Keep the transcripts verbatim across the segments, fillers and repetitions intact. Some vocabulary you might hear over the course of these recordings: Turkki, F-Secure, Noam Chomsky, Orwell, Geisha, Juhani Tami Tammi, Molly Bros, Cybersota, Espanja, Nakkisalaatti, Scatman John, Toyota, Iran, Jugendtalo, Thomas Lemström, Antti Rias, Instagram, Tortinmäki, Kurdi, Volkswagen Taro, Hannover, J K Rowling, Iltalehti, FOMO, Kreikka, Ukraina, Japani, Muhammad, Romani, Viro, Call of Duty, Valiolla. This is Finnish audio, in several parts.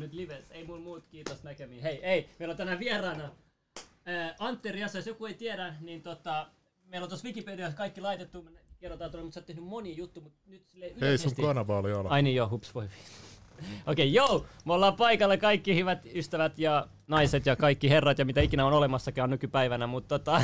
ollaan nyt lives. Ei mun muut, kiitos näkemiin. Hei, ei, meillä on tänään vieraana ää, Antti Rias, jos joku ei tiedä, niin tota, meillä on tuossa Wikipediassa kaikki laitettu. Me kerrotaan tuolla, mutta sä oot tehnyt moni juttu, mutta nyt silleen yleisesti... Hei, sun kanava oli ala. Ai niin joo, hups, voi Okei, okay, joo, me ollaan paikalla kaikki hyvät ystävät ja naiset ja kaikki herrat ja mitä ikinä on olemassakin on nykypäivänä, mutta tota,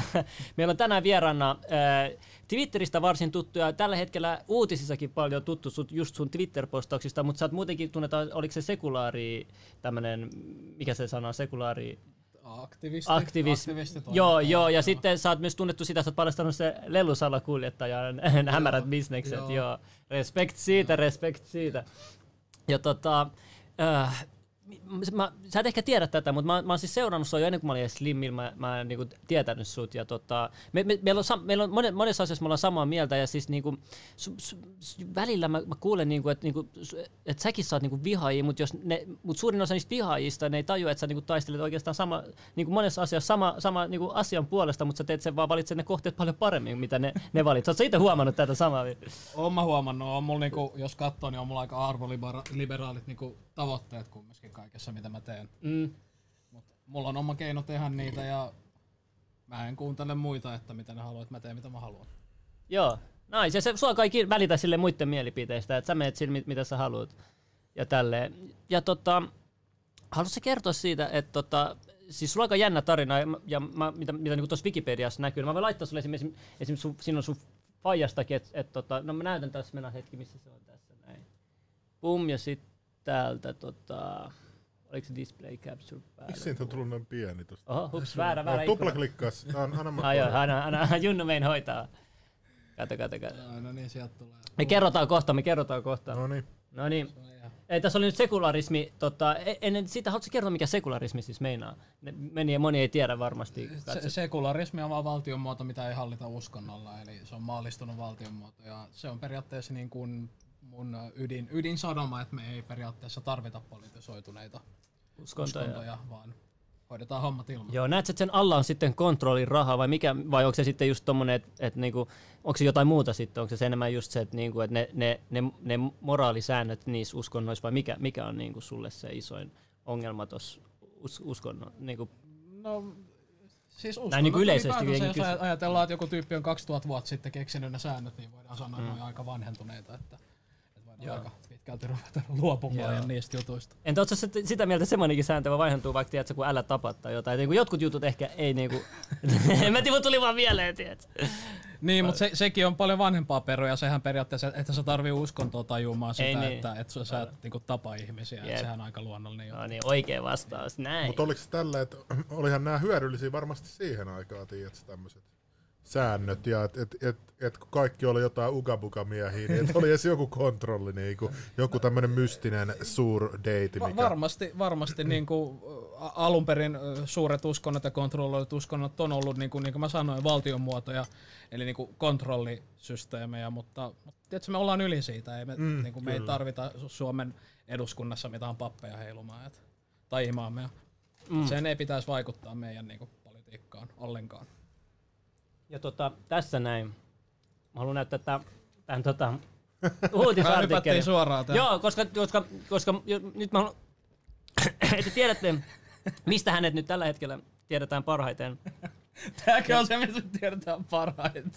meillä on tänään vieraana äh, Twitteristä varsin tuttuja, tällä hetkellä uutisissakin paljon tuttu sut, just sun Twitter-postauksista, mutta sä oot muutenkin tunnetaan, oliko se sekulaari, tämmönen, mikä se sana on, sekulaari? Aktivisti. Aktivisti. Aktivisti joo, joo, ja joo. Sitten sä oot myös tunnettu sitä, sä oot paljastanut se lelusalakuljettajan hämärät bisnekset, joo. joo. Respekt siitä, joo. respekt siitä. Ja tota, äh, mä, sä et ehkä tiedä tätä, mutta mä, mä oon siis seurannut sua jo ennen kuin mä olin Slimmillä, mä, mä en niinku tietänyt sut. Ja tota, me, me, meillä on, sam, meillä on monen, monessa asiassa me ollaan samaa mieltä ja siis niinku, su, su, su, välillä mä, mä kuulen, niinku, että niinku, et säkin sä oot niinku vihaajia, mutta mut suurin osa niistä vihaajista ne ei tajua, että sä niinku taistelet oikeastaan sama, niinku monessa asiassa sama, sama niinku asian puolesta, mutta sä teet sen vaan valitset ne kohteet paljon paremmin, mitä ne, ne valitset. Ootko sä itse huomannut tätä samaa? Oon mä huomannut. On mulla niinku, jos katsoo, niin on mulla aika arvoliberaalit niinku tavoitteet kumminkin kaikessa mitä mä teen. Mm. Mut mulla on oma keino tehdä niitä ja mä en kuuntele muita, että mitä ne haluaa, että mä teen mitä mä haluan. Joo, nais ja se sua kaikki välitä sille muiden mielipiteistä, että sä meet sille mitä sä haluat ja tälleen. Ja tota, haluatko kertoa siitä, että tota, siis sulla on aika jännä tarina ja, ja mä, mitä, mitä niinku tuossa Wikipediassa näkyy, niin mä voin laittaa sulle esimerkiksi, esimerkiksi sun, sinun sun faijastakin, että et, tota, no mä näytän tässä, mennään hetki, missä se on tässä näin. Pum ja sit täältä tota... Oliko se display capture päällä? Miksi siitä on tullut noin pieni tosta? Oho, hups, väärä, väärä ikkuna. Tuplaklikkaas, tää on aina mahtavaa. Ai aina, aina, Junnu mein hoitaa. Kato, kato, kato. No niin, sieltä tulee. Me kerrotaan kohta, me kerrotaan kohta. No niin. No niin. Ei, tässä oli nyt sekularismi, tota, ennen sitä, haluatko kertoa mikä sekularismi siis meinaa? Meni, moni ei tiedä varmasti. Se, sekularismi on vaan valtion muoto, mitä ei hallita uskonnolla, eli se on maallistunut valtion muoto ja se on periaatteessa niin kuin mun ydin, ydinsanoma, että me ei periaatteessa tarvita politisoituneita uskontoja, uskontoja vaan hoidetaan hommat ilman. Joo, näetkö, että sen alla on sitten kontrollin raha vai mikä, vai onko se sitten just tommonen, että et niinku, onko se jotain muuta sitten, onko se enemmän just se, että niinku, et ne, ne, ne, ne moraalisäännöt niissä uskonnoissa vai mikä, mikä on niinku sulle se isoin ongelma tuossa us, uskonnon? Niinku? No, siis uskon, niin ylipäätänsä jos ajatellaan, että joku tyyppi on kaksituhatta vuotta sitten keksinyt ne säännöt, niin voidaan sanoa, että mm. ne on aika vanhentuneita, että, että voidaan Joo. aika pitkälti ruveta luopumaan niistä jutuista. Entä ootko sitä mieltä, että semmoinenkin sääntö vaihtuu, vaikka tiedätkö, kun älä tapa tai jotain? Niin jotkut jutut ehkä ei niinku... en mä tiedä, tuli vaan mieleen, tiedätkö? Niin, mutta se, sekin on paljon vanhempaa peruja, sehän periaatteessa, että sä tarvii uskontoa tajumaan sitä, ei, niin. että, että sä, sä et niinku tapa ihmisiä, yep. sehän on aika luonnollinen. No niin, oikea vastaus, näin. Mutta oliko se tällä, että olihan nämä hyödyllisiä varmasti siihen aikaan, tiedätkö, tämmöiset säännöt, ja että et, et, et, kun kaikki oli jotain ugabugamiehiä, niin oli edes joku kontrolli, niin kuin, joku tämmöinen mystinen suurdeiti. Mikä... Varmasti, varmasti niin kuin, alun perin suuret uskonnot ja kontrolloidut uskonnot on ollut, niin kuin, niin kuin mä sanoin, valtionmuotoja, eli niin kuin kontrollisysteemejä, mutta, mutta tietysti me ollaan yli siitä, ei me, mm, niin kuin, me ei tarvita Suomen eduskunnassa mitään pappeja heilumaan et, tai imaameja. Mm. Sen ei pitäisi vaikuttaa meidän niin kuin, politiikkaan ollenkaan. Ja tota, tässä näin. Mä haluan näyttää tämän, tämän tota, uutisartikkelin. suoraan tämän. Joo, koska, koska, koska jo, nyt mä haluan, että tiedätte, mistä hänet nyt tällä hetkellä tiedetään parhaiten. Tämäkin on se, mistä tiedetään parhaiten.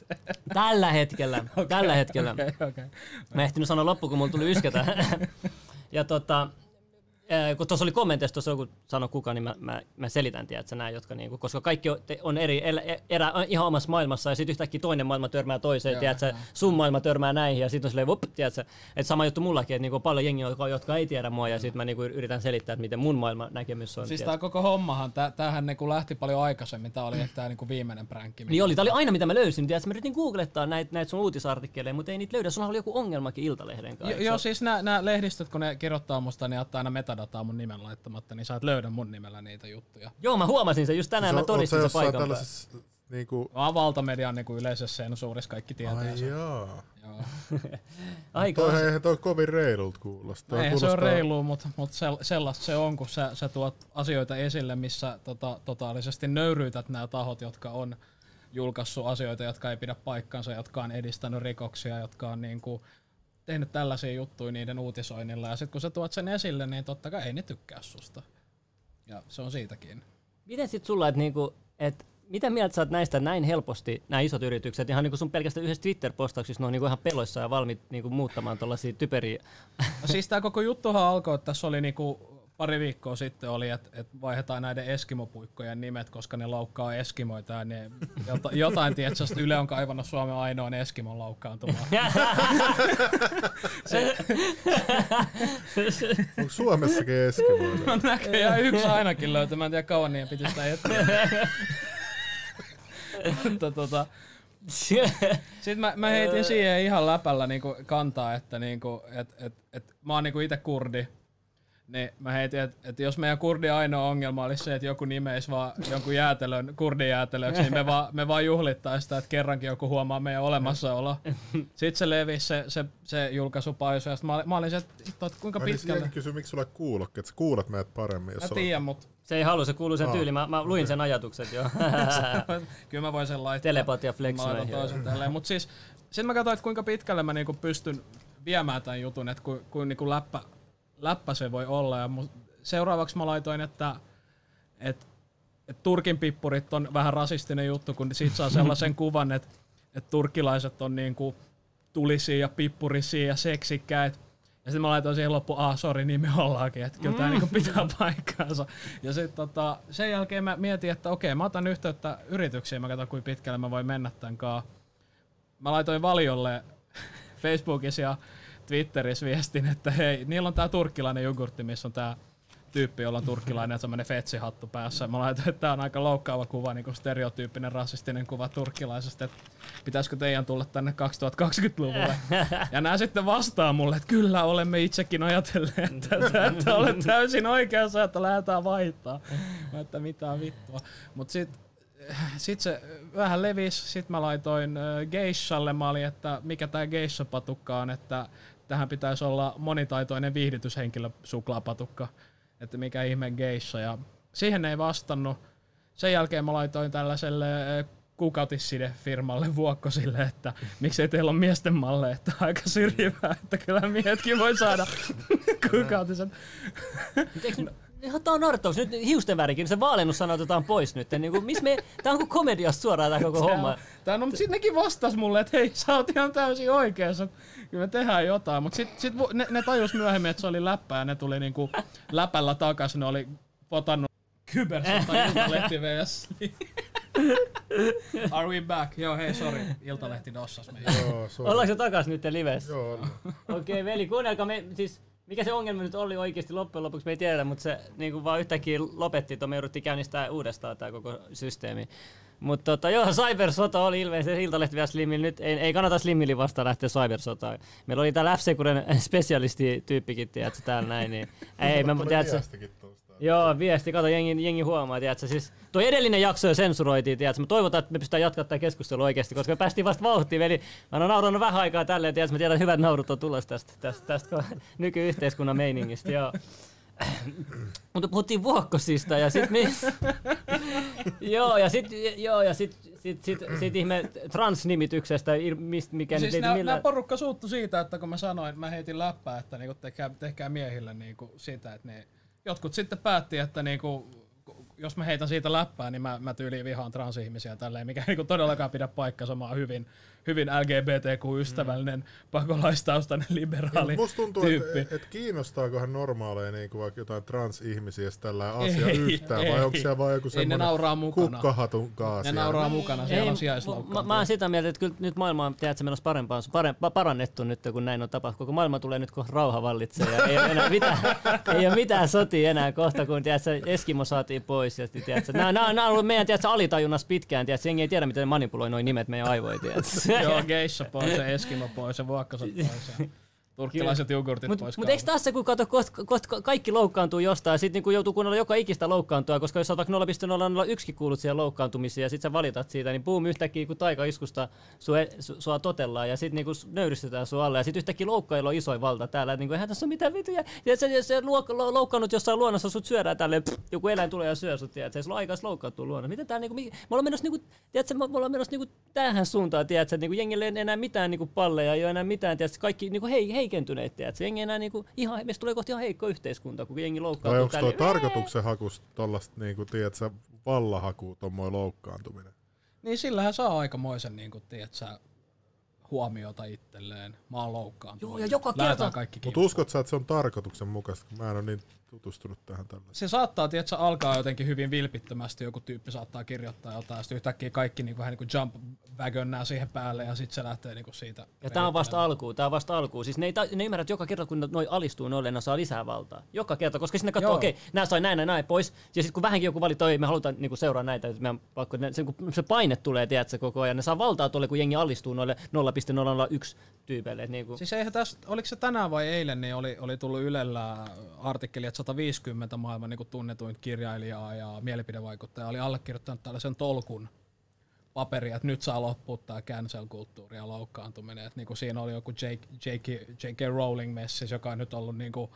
Tällä hetkellä. Okay, tällä hetkellä. Okay, okay. Mä ehtinyt sanoa loppu, kun mulla tuli yskätä. ja tota... Kun tuossa oli kommenteissa, tuossa joku sanoi kuka, niin mä, mä, mä selitän, tiedätkö, nämä, jotka niinku, koska kaikki on, on eri, elä, erä, ihan omassa maailmassa ja sitten yhtäkkiä toinen maailma törmää toiseen, joo, tiedätkö, joo. sun maailma törmää näihin ja sitten on silleen, vup, tiedätkö, että sama juttu mullakin, että niinku on paljon jengiä, jotka ei tiedä mua ja sitten mä niinku yritän selittää, että miten mun maailman näkemys on. Siis tiedätkö. Tämä koko hommahan, tämähän niinku lähti paljon aikaisemmin, tämä oli ehkä tämä niinku viimeinen pränkki. Niin oli, tämä oli aina mitä mä löysin, tiedätkö, mä yritin googlettaa näitä näit sun uutisartikkeleja, mutta ei niitä löydä, sunhan oli joku ongelmakin Iltalehden kanssa. Joo, siis nämä lehdistöt, kun ne kirjoittaa musta, niin ottaa aina meta- dataa mun nimen laittamatta, niin sä et löydä mun nimellä niitä juttuja. Joo, mä huomasin sen, just tänään se, mä todistin sen paikan päällä. Niinku... Valtamedian niinku yleisessä sensuurissa kaikki tietää sen. Ai jaa. Joo. Aika no, eihän toi kovin reilut kuulostaa. No, ei kuulostaa... se on reilu, mutta mut sellaista se on, kun sä, sä tuot asioita esille, missä tota, totaalisesti nöyryytät nämä tahot, jotka on julkaissut asioita, jotka ei pidä paikkansa, jotka on edistänyt rikoksia, jotka on niinku... tehnyt tällaisia juttuja niiden uutisoinnilla, ja sitten kun sä tuot sen esille, niin totta kai ei ne tykkää susta. Ja se on siitäkin. Miten sitten sulla, että niinku, et mitä mieltä sä oot näistä näin helposti, nämä isot yritykset, ihan niinku sun pelkästään yhdessä Twitter-postauksessa, ne on niinku ihan peloissaan ja valmiit niinku muuttamaan tuollaisia typeriä. No siis tää koko juttuhan alkoi, että tässä oli niinku pari viikkoa sitten oli, että et vaihdetaan näiden eskimopuikkojen nimet, koska ne laukkaa eskimoita ja ne jota, jotain tietysti, että Yle on kaivannut Suomen ainoan eskimon laukkaantumaan. Se. Onko Suomessakin eskimoita? No näköjään yksi ainakin löytyy, mä en tiedä kauan niin piti sitä etsiä. Tota, sitten mä, mä heitin siihen ihan läpällä niinku kantaa, että niinku, et, et, et, mä oon niinku itse kurdi. Niin mä heitin, että et jos meidän kurdin ainoa ongelma olisi se, että joku nimeisi vaan jonkun jäätelön, kurdin jäätelöksi, niin me vaan, me vaan juhlittaisiin sitä, että kerrankin joku huomaa meidän olemassaolo. Sitten se levisi se, se, se julkaisupaisu, ja mä olin, mä olin se, että kuinka pitkälle. Mä en kysy, miksi sulla ei kuulokkeet, sä kuulet meidät paremmin. Jos mä tiedän, mutta... Se ei halua, se kuuluu sen tyyliin. Mä, mä luin okay. sen ajatukset jo. Kyllä mä voin sen laittaa. Telepatia flexoihin. Mä laitan toisen. Mutta siis, sit mä katsoin, että kuinka pitkälle mä niinku pystyn viemään tämän jutun, että ku, ku, niinku läppä... Läppä se voi olla. Ja seuraavaksi mä laitoin, että, että, että Turkin pippurit on vähän rasistinen juttu, kun siitä saa sellaisen kuvan, että, että turkkilaiset on niin kuin tulisia ja pippurisia ja seksikkäitä. Ja sitten mä laitoin siihen loppuun, aah, sori, niin me ollaankin, että kyllä mm. tämä niin kuin pitää paikkaansa. Ja sitten tota, sen jälkeen mä mietin, että okei, mä otan yhteyttä yrityksiin, mä katson kuinka pitkälle mä voin mennä tämän kanssa. Mä laitoin Valiolle Facebookissa ja Twitterissä viestin, että hei, niillä on tää turkkilainen jogurtti, missä on tää tyyppi, jolla on turkkilainen ja semmonen fetsihattu päässä. Mä laitan, että tää on aika loukkaava kuva, niinku stereotyyppinen rasistinen kuva turkkilaisesta, että pitäisikö teidän tulla tänne kaksituhattakaksikymmentäluvulle. Ja nää sitten vastaa mulle, että kyllä olemme itsekin ajatelleet tätä, että olet täysin oikeassa, että lähdetään vaihtaa. Mä että mitään vittua. Mut sit, sit se vähän levis, sit mä laitoin Geishalle, mä olin, että mikä tää Geisha-patukka on, että tähän pitäisi olla monitaitoinen viihdytyshenkilö suklaapatukka, että mikä ihme geisha. Ja siihen ei vastannut. Sen jälkeen mä laitoin tällaiselle kukautisside-firmalle Vuokkosille, että miksei teillä ole miesten malleja, että aika syrjivää, että kyllä miehetkin voi saada kukautiset. Tämä on narttaus. Nyt hiusten värikin, se vaalennus sana otetaan pois nyt. Niin miss me, tämä on kuin komediasta suoraan tämä koko homma. Tämä on, mutta sitten nekin vastasi mulle, että hei, sä oot ihan täysin oikeassa. Kyllä me tehdään jotain. Mutta sitten sit ne, ne tajus myöhemmin, että se oli läppää ja ne tuli niinku läpällä takaisin. Ne oli potannut Cybersota Iltalehti vs. Are we back? Joo, hei, sori. Iltalehti dossas meitä. Ollaanko se takaisin nyt livessä? Joo. Okei, okay, veli, kuunnelkaa me siis... Mikä se ongelma nyt oli oikeasti loppujen lopuksi, me ei tiedetä, mutta se niin kuin vaan yhtäkkiä lopetti, että me jouduttiin käynnistämään uudestaan tämä koko systeemi. Mutta tota, joo, Cybersota oli ilmeisesti Iltalehti vielä Slimmillä. Nyt ei, ei kannata Slimmillä vastaan lähteä Cybersotaan. Meillä oli täällä F-Securen specialistityyppikin, tiedätkö, täällä näin. Niin. ei, mä, tiedätkö, joo, viesti, kato, jengi, jengi huomaa, tiedätkö, siis tuo edellinen jakso jo sensuroitiin, tiedätkö, mä toivotaan, että me pystytään jatkamaan tätä keskustelua oikeasti, koska me päästiin vasta vauhtiin, eli mä oon nauranut vähän aikaa tälleen, tiedätkö, mä tiedän, että hyvät naurut on tulossa tästä, tästä, tästä nykyyhteiskunnan meiningistä, joo. Mutta puhuttiin Vuokkosista ja sit mis... joo, ja sit, joo, ja sit, sit, sit, sit ihme transnimityksestä, mist, mikä siis nyt... Siis nää porukka suuttu siitä, että kun mä sanoin, mä heitin läppää, että niinku tehkää, tehkää miehille niinku sitä, että ne... Jotkut sitten päätti, että niinku, jos mä heitän siitä läppää, niin mä, mä tyyliin vihaan transihmisiä tälleen, mikä niinku todellakaan pidä paikkansa. Mä oon hyvin, hyvin L G B T Q-ystävällinen, pakolaistaustainen, liberaali tyyppi. Musta tuntuu, että et kiinnostaakohan normaaleja niinku vaikka jotain transihmisiä tällä asiaa yhtään, ei, vai onko siellä vaan joku semmoinen kukkahatun kaasia? Ne nauraa mukana, siellä on sijaislaukkaan. Mä oon sitä mieltä, että kyllä nyt maailma on tiedätkö, menossa parempaan, parannettu nyt, kun näin on tapahtunut. Koko maailma tulee nyt, kun rauha vallitsee ja ei ole enää mitään, ei ole mitään sotia enää kohta, kun tiedätkö, Eskimo saatiin pois. Ja, tiedätkö, nää, nää on ollut meidän tiedätkö, alitajunnassa pitkään, tiedätkö, jengi ei tiedä, miten manipuloi nuo nimet meidän aivoja. Joo, Geisha pois ja Eskimo pois ja Vuokkosot pois ja turkkilaiset jogurtit mut, pois. Mutta eikö tässä, kun kato, koska koht, kaikki loukkaantuu jostain, ja sitten niinku joutuu kuunnella joka ikistä loukkaantua, koska jos sä otat nolla pilkku nolla yksi kuulut siihen loukkaantumisiin ja sit sä valitat siitä, niin boom, yhtäkkiä kun taikaiskusta sua, sua totellaan ja sit niinku nöyristetään sua alle ja sit yhtäkkiä loukkailla on isoin valta täällä, että niinku, eihän tässä ole mitään vituja. Ja se, se, se luok, lo, loukkaannut jossain luonnossa, sut syödään tälleen, pff, joku eläin tulee ja syö sut, tiedät, se ei sulla ole aikaa loukkaantua luonnossa. Mitä tää niinku, me ollaan menossa niinku, tiedätkö, me ollaan menossa niinku tähän suuntaan, tiedätkö, että niinku jengille ei enää mitään niinku palleja, ei ole enää mitään, tiedätkö, kaikki niinku hei, hei kentyneet, että jengi enää niinku ihan meistä tulee kohti ihan heikko yhteiskunta, kun jengi loukkaantuu. Onko tuo tarkoituksen hakusta tollasta niinku tietsä vallahakuu tommoi loukkaantuminen? Niin sillähän saa aikamoisen niinku tietsä huomiota itselleen. Mä oon loukkaantunut. Joo, ja joka kerta. Mutta uskot sä, että se on tarkoituksen mukaista, kun mä en ole niin tutustunut tähän tällaiseen? Se saattaa, tietsä, alkaa jotenkin hyvin vilpittömästi, joku tyyppi saattaa kirjoittaa jotain, sitten yhtäkkiä kaikki niinku, vähän niin kuin jump wagonnää siihen päälle, ja sitten se lähtee niinku siitä. Ja tää on vasta alkuun, tää on vasta alkuun. Siis ne, ei ta- ne ymmärrät, että joka kerta, kun noi alistuu noille, ne saa lisää valtaa. Joka kerta, koska sinne katsoo, okei, okay, nää sai näin, näin, näin pois, ja sitten kun vähänkin joku valittaa, ei me halutaan niinku seuraa näitä, meidän pakko, se, se paine tulee, tietsä, koko ajan, ne saa valtaa tuolle, kun jengi alistuu noille nolla pilkku nolla yksi tyypeille. Niinku. Siis eihän tästä, oliko se tänään vai eilen, niin oli, oli tullut Ylellä artikkeli, että sata viisikymmentä maailman niin tunnetuin kirjailijaa ja mielipidevaikuttaja oli allekirjoittanut tällaisen tolkun paperia, että nyt saa loppua tämä cancel-kulttuuri ja loukkaantuminen. Että niin siinä oli joku J K Rowling -messis, joka on nyt ollut niin kuin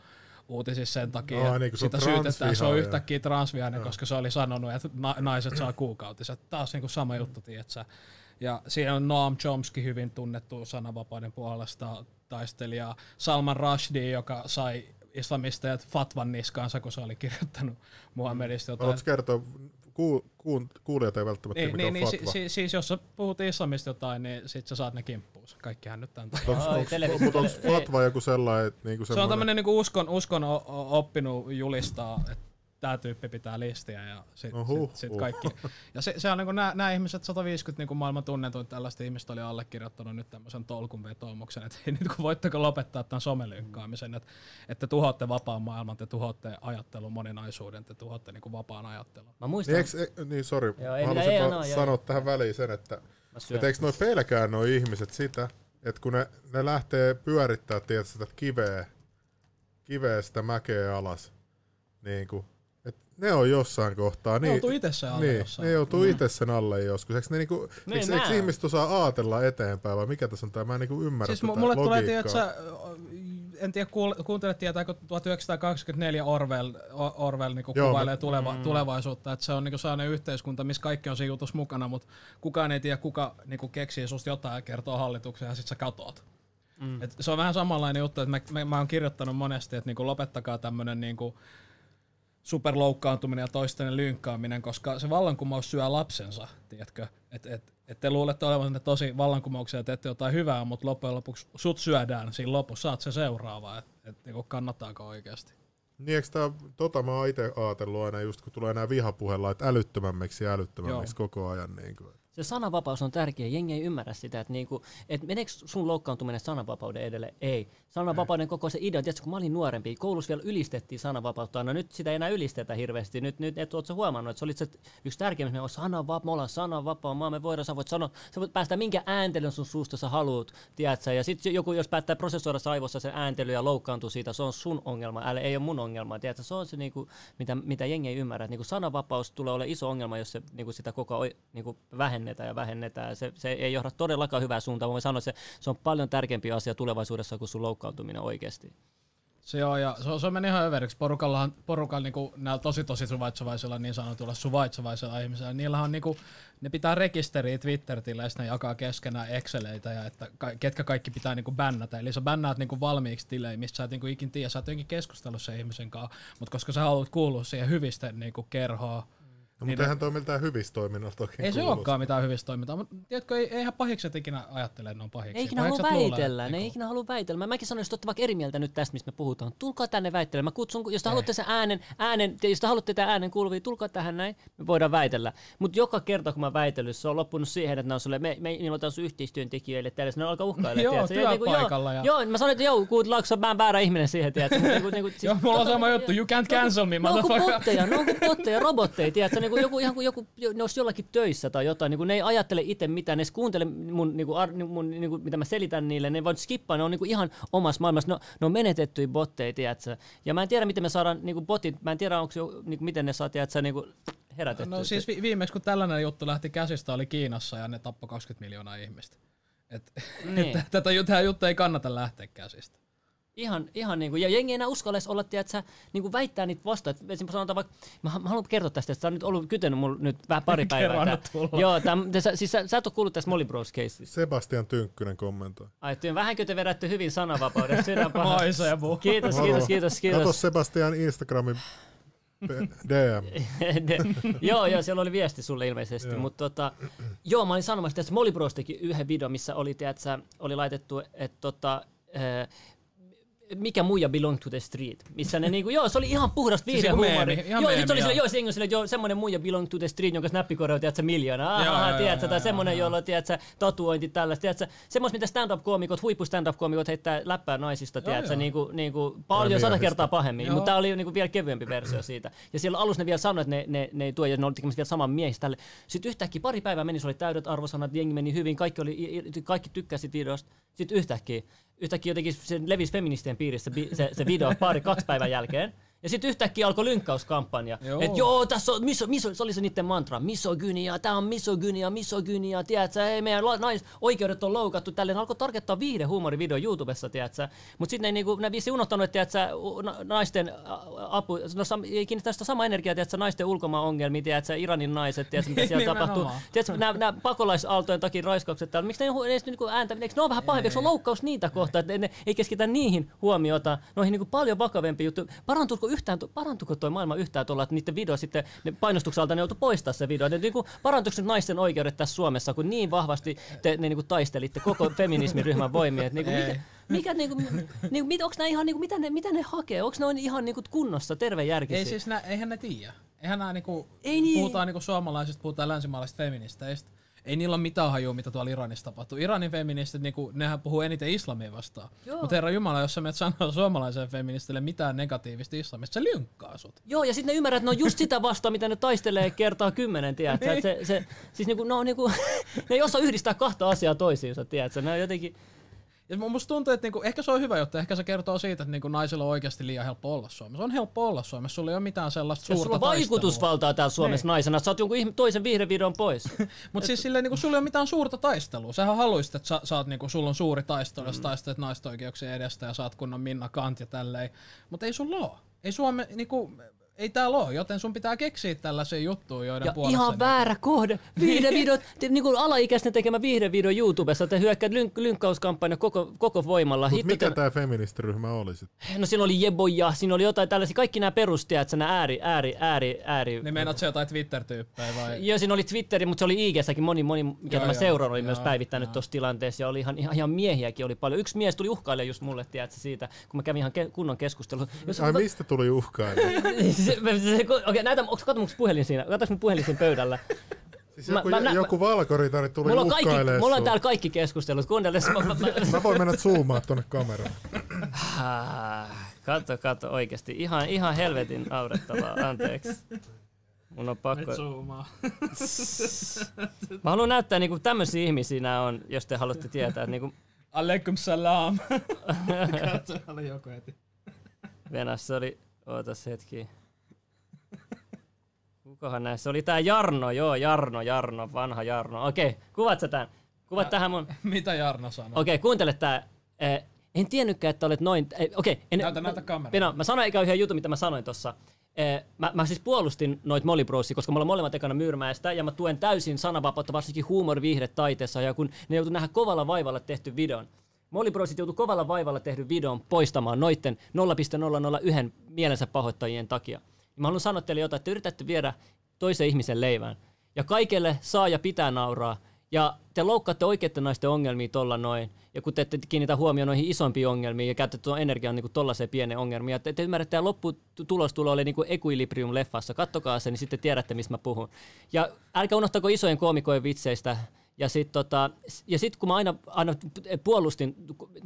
uutisissa sen takia, no, niin sitä syytetään, se on yhtäkkiä transvihainen, no. Koska se oli sanonut, että na- naiset saa kuukautiset. Taas niin kuin sama juttu, tietsä. Ja siinä on Noam Chomsky, hyvin tunnettu sananvapauden puolesta taistelija, Salman Rushdie, joka sai islamistajat fatvan niskaansa, kun se oli kirjoittanut Muhammedista jotain. Haluatko kertoa, ku, ku, kuulijat ei välttämättä niin, mikä niin, on fatva. Si, si, siis jos sä puhut islamista jotain, niin sit sä saat ne kimppuus. Kaikkihan nyt tämän takia. Mutta onko fatva joku sellainen? Niinku se on tämmöinen niinku uskon, uskon o, o, oppinut julistaa, että tää tyyppi pitää listiä ja sit, Ohuh, sit, sit uh. kaikki. Ja se, se on niinku nää, nää ihmiset, sata viisikymmentä niinku maailman tunnetuin tällaista ihmistä oli allekirjoittanut nyt tämmösen tolkun vetoomuksen, että hei nyt kun voitteko lopettaa tämän somelynkkaamisen, että et te tuhoatte vapaan maailman, te tuhoatte ajattelun moninaisuuden, te tuhoatte niinku vapaan ajattelun. Mä muistan. Niin, e, niin sori, mä haluaisin vaan no, sanoa joo, tähän joo. väliin sen, että et eikö noi pelkää noi ihmiset sitä, että kun ne, ne lähtee pyörittää tietysti sitä kiveä, kiveä sitä mäkeä alas, niinku ne on jossain kohtaa. Ne joutuu itse sen alle niin, jossain. Ne joutuu itse sen alle joskus. Eikö, ne niinku, ne eikö, eikö ihmiset osaa aatella eteenpäin vai mikä tässä on tämä? Mä en niinku ymmärrä siis tätä mulle logiikkaa. Tulee, tiiätsä, en tiedä, kuuntelet tietääkö tuhatyhdeksänsataakaksikymmentäneljä Orwell, Orwell niinku Joo, kuvailee me... tuleva, mm. tulevaisuutta. Että se on niinku sellainen yhteiskunta, missä kaikki on siinä jutussa mukana, mutta kukaan ei tiedä, kuka niinku keksii susta jotain ja kertoo hallituksen ja sit sä katoat. Mm. Et se on vähän samanlainen juttu, että mä, mä, mä oon kirjoittanut monesti, että niinku lopettakaa tämmönen niinku superloukkaantuminen ja toisten lynkkaaminen, koska se vallankumous syö lapsensa, tiedätkö? Et, et, et te luulette olevanne tosi vallankumouksia ja teette jotain hyvää, mutta loppujen lopuksi sut syödään siinä lopussa, saat se seuraava, että et, niinku kannattaako oikeasti. Niin eikö tää, tota mä oon ite ajatellut aina, just kun tulee nämä vihapuhella, että älyttömämmäksi ja älyttömämmäksi Joo. koko ajan. Niin kuin. Se sananvapaus on tärkeä. Jengi ei ymmärrä sitä, että niinku, et meneekö sun loukkaantuminen sananvapauden edelle? Ei. Sananvapauden koko se idea, tietysti kun mä olin nuorempi, koulussa vielä ylistettiin sananvapautta, no nyt sitä ei enää ylistetä hirveästi. Nyt, nyt et ootko huomannut, että se oli se yksi tärkeimmistä, että sananvapaa, me ollaan sananvapaa, maa me voidaan, sä voit sanoa, sä voit päästä minkä ääntelyn sun suusta sä haluut, tiedätkö? Ja sitten joku, jos päättää prosessoida aivossa sen ääntely ja loukkaantuu siitä, se on sun ongelma, älä, ei ole mun ongelma, tiedätkö? Se on se, niinku, mitä, mitä jengi ei ymmärrä. Niinku sananvapaus tulee olemaan iso ongelma, jos se, niinku, sitä koko ajan niinku, vähennetään. ja vähennetään. Se, se ei johda todellakaan hyvää suuntaan. Voin sanoa, että se, se on paljon tärkeämpi asia tulevaisuudessa kuin sun loukkaantuminen oikeasti. Se on, ja se, se on mennyt ihan överiksi. Porukallahan, porukalla niinku, näillä tosi tosi suvaitsevaisilla, niin sanotulla suvaitsevaisilla ihmisillä, niillähän on niinku, ne pitää rekisteriä Twitter-tilillä ja sitten ne jakaa keskenään Exceleitä ja että ketkä kaikki pitää niinku bännätä. Eli sä bännäät niinku valmiiksi tilejä, mistä sä et niinku ikin tiedä. Sä et jokin keskustellut sen ihmisen kanssa, mutta koska sä haluat kuulua siihen hyvistä niinku kerhoa. No, mutta eihän toi miltään hyvistä toiminnalla toki. Ei se olekaan mitään hyvistä toimintaa, mutta tiedätkö, ei, eihän pahikset ikinä ajattele, että ne on pahikset. Ei ikinä halua väitellä, ne ei ikinä halua väitellä. Mäkin sanoin, jos te olette vaikka eri mieltä nyt tästä, mistä me puhutaan, tulkaa tänne väittelemään. Mä kutsun, jos te haluatte sen äänen, äänen, jos te haluatte tämän äänen kuuluvia, tulkaa tähän näin, me voidaan väitellä. Mutta joka kerta, kun mä väitellyt, se on loppunut siihen, että ne on sulle, me, me ilmoitan sun yhteistyöntekijöille, että ne alkaa uhkailla. Joo, työpaikalla. Joo, joo, mä sanoin, että joo, kuut lakso, mä en väärä ihminen siihen, tiedätkö. Joo, mulla on sama juttu, you can't cancel me, mä joku, joku, ihan kuin joku, ne olisi jollakin töissä tai jotain, niin ne ei ajattele itse mitään, ne edes kuuntele mun, niin kuin, ar, mun niin kuin, mitä mä selitän niille, ne vaan skippaa, ne on niin kuin ihan omassa maailmassa, ne on, ne on menetettyjä botteja, tiedätkö? Ja mä en tiedä, miten me saadaan niin kuin botit, mä en tiedä, onko jo, niin kuin, miten ne saa, tiedätkö, niin kuin herätettyä. No siis vi- viimeksi, kun tällainen juttu lähti käsistä, oli Kiinassa ja ne tappoi kaksikymmentä miljoonaa ihmistä. Et, niin. et, tätä tämä juttu ei kannata lähteä käsistä. Ihan, ihan niin kuin, ja jengi ei enää uskalla edes olla, tiedätkö, niin kuin väittää niitä vastaan. Esimerkiksi sanotaan vaikka, mä haluan kertoa tästä, että sä oot nyt ollut kytenyt mulle nyt vähän pari päivää. Kerran tulla. Joo, tämän, te, siis sä, sä et ole kuullut tästä Molly Bros -keissistä. Sebastian Tynkkynen kommentoi. Ai, työn vähänkö te vedätte hyvin sananvapauden, sydän paha. Moisa ja muu. Kiitos, kiitos, kiitos, kiitos. Kato Sebastian Instagramin D M. Joo, joo, siellä oli viesti sulle ilmeisesti, mutta tota, joo, mä olin sanomassa, että Molly Bros teki yhden videon, missä oli, tiedätkö, oli laitettu, että tota, mikä muija belong to the street, missä ne niinku, joo, se oli ihan puhdasta viihdehuumoria. Siis joo, sit oli sille, joo, se englannin sille, joo, semmoinen muija belong to the street, jonka snappikorea on, tiedätkö, miljoona, ahaa, tiedätkö, tai semmoinen, jolla on, tiedätkö, tatuointi, tällaista, tiedätkö, semmoista, mitä stand-up-koomikot, huippu stand-up-koomikot heittää läppää naisista, tiedätkö, niinku, niinku, paljon, sata kertaa pahemmin, mutta tää oli niinku vielä kevyempi versio siitä. Ja siellä alussa ne vielä sanoi, että ne, ne, ne ei tuo, ja ne oli tekemässä vielä saman miehistä tälle. Sitten yhtäkkiä pari päivää meni, se oli täydet arvosanat, jengi meni hyvin, kaikki, oli, kaikki tykkäsit videosta, sitten yhtäkkiä. Yhtäkkiä jotenkin se levisi feministien piirissä se, se video pari kaksi päivän jälkeen. Ja sitten yhtäkkiä alkoi lynkkäyskampanja. Että joo, tässä on, miso, miso, se oli se niiden mantra, misogynia, tää on misogynia, misogynia, tiedätkö, ei meidän naisoikeudet on loukattu, tälleen alkoi tarkettaa viihdehuumorivideo YouTubessa, tiedätkö. Mutta sitten ne, niinku, ne viisi unohtanut, että tiedätkö, naisten apu, no sam, ei kiinnittää sitä samaa energiaa, tiedätkö, naisten ulkomaanongelmia, tiedätkö, Iranin naiset, tiedätkö, mitä siellä tapahtuu. Tiedätkö, nämä, nämä pakolaisaltojen takia raiskaukset täällä, miksi ne ei edes niinku ääntä, eikö ne ole vähän pahempi, eikö se ole loukkaus niitä kohtaa, että ne ei keskitä niihin huomiota, noihin niinku paljon vakavempi juttu. Parantuuko yhtään, parantuko toi maailma yhtään tuolla, että niiden video sitten, ne painostukselta ne joutui poistaa se video. Ne, niin kuin, parantuiko nyt naisten oikeudet tässä Suomessa, kun niin vahvasti te ne niin kuin taistelitte koko feminismiryhmän voimia. Että, niin kuin, mikä, mikä, niin kuin, niin kuin, onks nää ihan, niin kuin, mitä, ne, mitä ne hakee? Onko ne ihan niin kuin kunnossa, tervejärkisiä? Ei siis, nää, eihän ne tiedä. Eihän nää, niin kuin, ei niin. Puhutaan niin kuin suomalaisista, puhutaan länsimaalaisista feministeistä. Ei niillä ole mitään hajua, mitä tuolla Iranissa tapahtuu. Iranin feministit, niin kuin, nehän puhuu eniten islamia vastaan. Mutta herra Jumala, jos sä menet sanoa suomalaiselle feministille mitään negatiivista islamista, se lynkkaa sut. Joo, ja sitten ne ymmärrät, että ne on just sitä vastaan, mitä ne taistelee kertaa kymmenen, tiedätkö? Niin. Se, se, siis niinku, no, niinku, ne ei osaa yhdistää kahta asiaa toisiinsa, tiedätkö? Ne on jotenkin... Ja musta tuntuu, että niinku, ehkä se on hyvä juttu, ehkä se kertoo siitä, että niinku naisilla on oikeasti liian helppo olla Suomessa. Se on helppo olla Suomessa, sulla ei ole mitään sellaista suurta taistelua. Jos sulla on vaikutusvaltaa täällä Suomessa naisena, sä oot jonkun toisen vihrevideon pois. Mutta siis silleen, niinku, sulla ei ole mitään suurta taistelua. Sähän haluisit, että sä, sä oot, niinku, sulla on suuri taistelu, jos mm. taistelet naisten oikeuksien edestä ja sä oot kunnon Minna Kant ja tälleen. Mutta ei sulla ole. Ei Suome, niinku... Ei täällä ole, joten sun pitää keksiä tällaisia juttuja, joiden ja puolesta... ihan väärä kohde. Viihdevideot, niin kuin alaikäisten tekemä viihdevideo YouTubessa, te hyökkäät lynk- lynkkauskampanjan koko, koko voimalla. Mutta mikä te... tämä feministiryhmä oli sitten? No siinä oli jeboja, siinä oli jotain tällaisia, kaikki nämä perusteat, nämä ääri, ääri, ääri, ääri... Niin meinaat se jotain Twitter-tyyppejä vai? Joo, siinä oli Twitteri, mutta se oli I G:ssäkin moni, moni, mikä joo, tämä seura oli joo, myös päivittänyt tuossa tilanteessa, ja oli ihan, ihan, ihan miehiäkin oli paljon. Yksi mies tuli uhkailemaan just mulle, tiedätkö, siitä, kun mä kävin ihan ke- kunnon keskustelua. Jos ai, kuka... mistä tuli uhkailemaan? Okei, näytä, katso mun puhelin siinä, katso mun puhelin siinä pöydällä. Siis joku, mä, joku valkoritari tuli uhkailemaan sun. Mulla on täällä kaikki keskustelut, kuuntele. Mä, mä voin mennä zoomaan tuonne kameraan. Katso, katso oikeesti, ihan, ihan helvetin naurettavaa, anteeksi. Mun on pakko... Nyt zoomaa. Mä haluan näyttää, niinku tämmösiä ihmisiä nää on, jos te haluatte tietää. Niinku... Aleikum salam. Katso, oli joku heti. Venäs, se oli... Ootas hetki. Kukahan näissä? Se oli tää Jarno, joo, Jarno, Jarno, vanha Jarno. Okei, kuvat sä tän. Kuvat ja, tähän mun... Mitä Jarno sanoi? Okei, kuuntele tää. Eh, en tiennytkään, että olet noin... Eh, okei, en... Näytä, näytä kameraa. Pena, mä sanoin eikä yhden jutun, mitä mä sanoin tossa. Eh, mä, mä siis puolustin noit Molly Brosia, koska me ollaan molemmat ekana Myyrmäestä, ja mä tuen täysin sananvapautta, varsinkin huumoriviihdetaiteessa, ja kun ne joutuu nähdä kovalla vaivalla tehty videon. Molly Brosit joutui kovalla vaivalla tehdyn videon poistamaan noitten nolla pilkku nolla nolla yksi mielensä pahoittajien takia. Mä haluan sanoa teille jotain, että te yritätte viedä toisen ihmisen leivään. Ja kaikelle saa ja pitää nauraa. Ja te loukkaatte oikeiden naisten ongelmia tolla noin. Ja kun te ette kiinnitä huomioon noihin isompiin ongelmiin ja käytätte tuon energian niin tollaiseen pienen ongelmiin. Ja te, te ymmärrätte, että lopputulostulo oli niin kuin Equilibrium-leffassa. Kattokaa se, niin sitten tiedätte, mistä mä puhun. Ja älkää unohtako isojen koomikojen vitseistä Ja sitten tota, sit, kun mä aina, aina puolustin,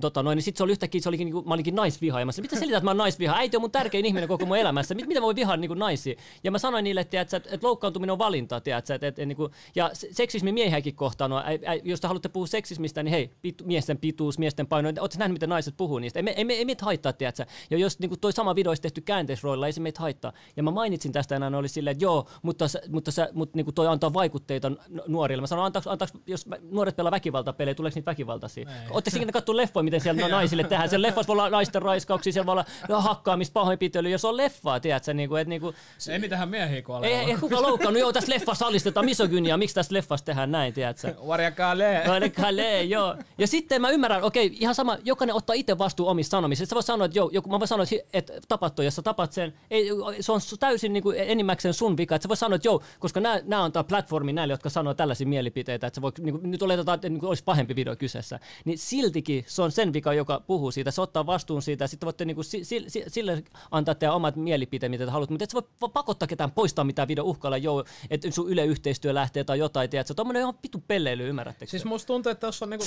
tota, noin, niin sitten se oli yhtäkkiä, se oli, niin kuin, mä olinkin naisvihaajamassa. Mitä selität, että mä oon naisviha? Äiti on mun tärkein ihminen koko mun elämässä. Mit, mitä voi vihaa niin naisia? Ja mä sanoin niille, että, että, että loukkaantuminen on valinta. Tiedätkö, että, että, niin kuin, ja seksismi miehiäkin kohtaan on. Jos te haluatte puhua seksismistä, niin hei, pitu, miesten pituus, miesten paino. Ootko nähnyt, miten naiset puhuu niistä? Ei, me, ei, me, ei meitä haittaa, tiedätkö? Ja jos niin kuin toi sama video olisi tehty käänteisroilla, ei se meitä haittaa. Ja mä mainitsin tästä enää, oli silleen, että joo, mutta, mutta, mutta, mutta niin kuin toi antaa vaikutteita nuorille. Mä sanoin, antaako, antaako jos nuoret pelaa väkivaltapelejä, tuleeko niitä väkivaltaisia? Ootte sinne katsoa leffoja, miten siellä no naisille tehdään. Siellä leffassa voi olla naisten raiskauksia, siellä voi olla hakkaamista, pahoinpitelyä, jos on leffaa, tiedätkö? Niin kuin, niin kuin, ei mitähän miehiä kuolla. Ei, ei kukaan loukkaannut, joo, tässä leffassa alistetaan misogyniaa, miksi tässä leffassa tehdään näin, tiedätkö? Varjakaa lee. Varjakaa lee, joo. Ja sitten mä ymmärrän, okei, ihan sama, jokainen ottaa itse vastuun omista sanomisista. Sä voi sanoa, että joo, mä voin sanoa, että tapat toi, jos sä tapat sen. Ei, se on täysin niin kuin enimmäkseen sun vika. Että sä voi sanoa, että joo, koska nämä, nämä antaa platformin näille, jotka sanoo tällaisia mielipiteitä, että voi, niin kuin, nyt oletetaan, että niin kuin olisi pahempi video kyseessä, niin siltikin se on sen vika, joka puhuu siitä, se ottaa vastuun siitä, ja sitten voitte niin kuin, sille, sille antaa teidän omat mielipiteet, mitä te haluatte, mutta et sä voi pakottaa ketään poistaa mitään video uhkailla, joo, että sun Yle-yhteistyö lähtee tai jotain, tiedätkö, tuommoinen ihan pitu pelleily, ymmärrättekö? Siis musta tuntuu, että on niinku,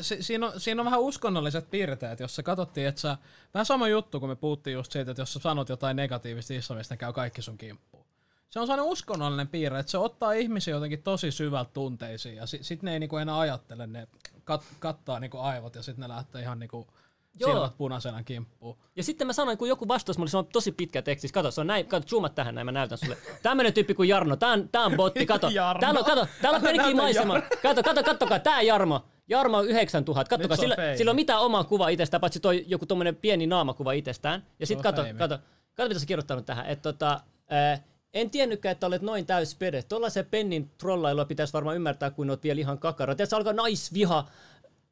si, siinä, on, siinä on vähän uskonnolliset piirteet, jos sä katsottiin, että sä, vähän sama juttu, kun me puhuttiin just siitä, että jos sä sanot jotain negatiivista islamista, niin käy kaikki sun kimppuun. Se on sellainen uskonnollinen piirre, että se ottaa ihmisiä jotenkin tosi syvältä tunteisiin ja sitten sit ne ei niinku enää ajattele, ne kat, kattaa niinku aivot ja sitten ne lähtee ihan niinku silmät punaisena kimppuun. Ja sitten mä sanoin, kun joku vastasi mulle, se on tosi pitkä teksti, kato, se on näin, kato, zoomat tähän näin, mä näytän sulle. Tämmönen tyyppi kuin Jarno, tää on, tää on botti, kato, täällä on, kato, täällä on pelkkiä maisema, kato, kato, kattokaa, tää Jarmo. Jarmo on yhdeksäntuhatta, kattokaa, sillä, sillä on mitään omaa kuva itsestään, paitsi toi joku tommonen pieni naamakuva itsestään. Ja sit kato, kato, kato, kato, mitä sä kirjoittanut tähän, että tota, äh, en tiennytkään, että olet noin täyspede. Tuollaisen pennin trollailua pitäisi varmaan ymmärtää, kun olet vielä ihan kakara. Tiedätkö, alkaa naisviha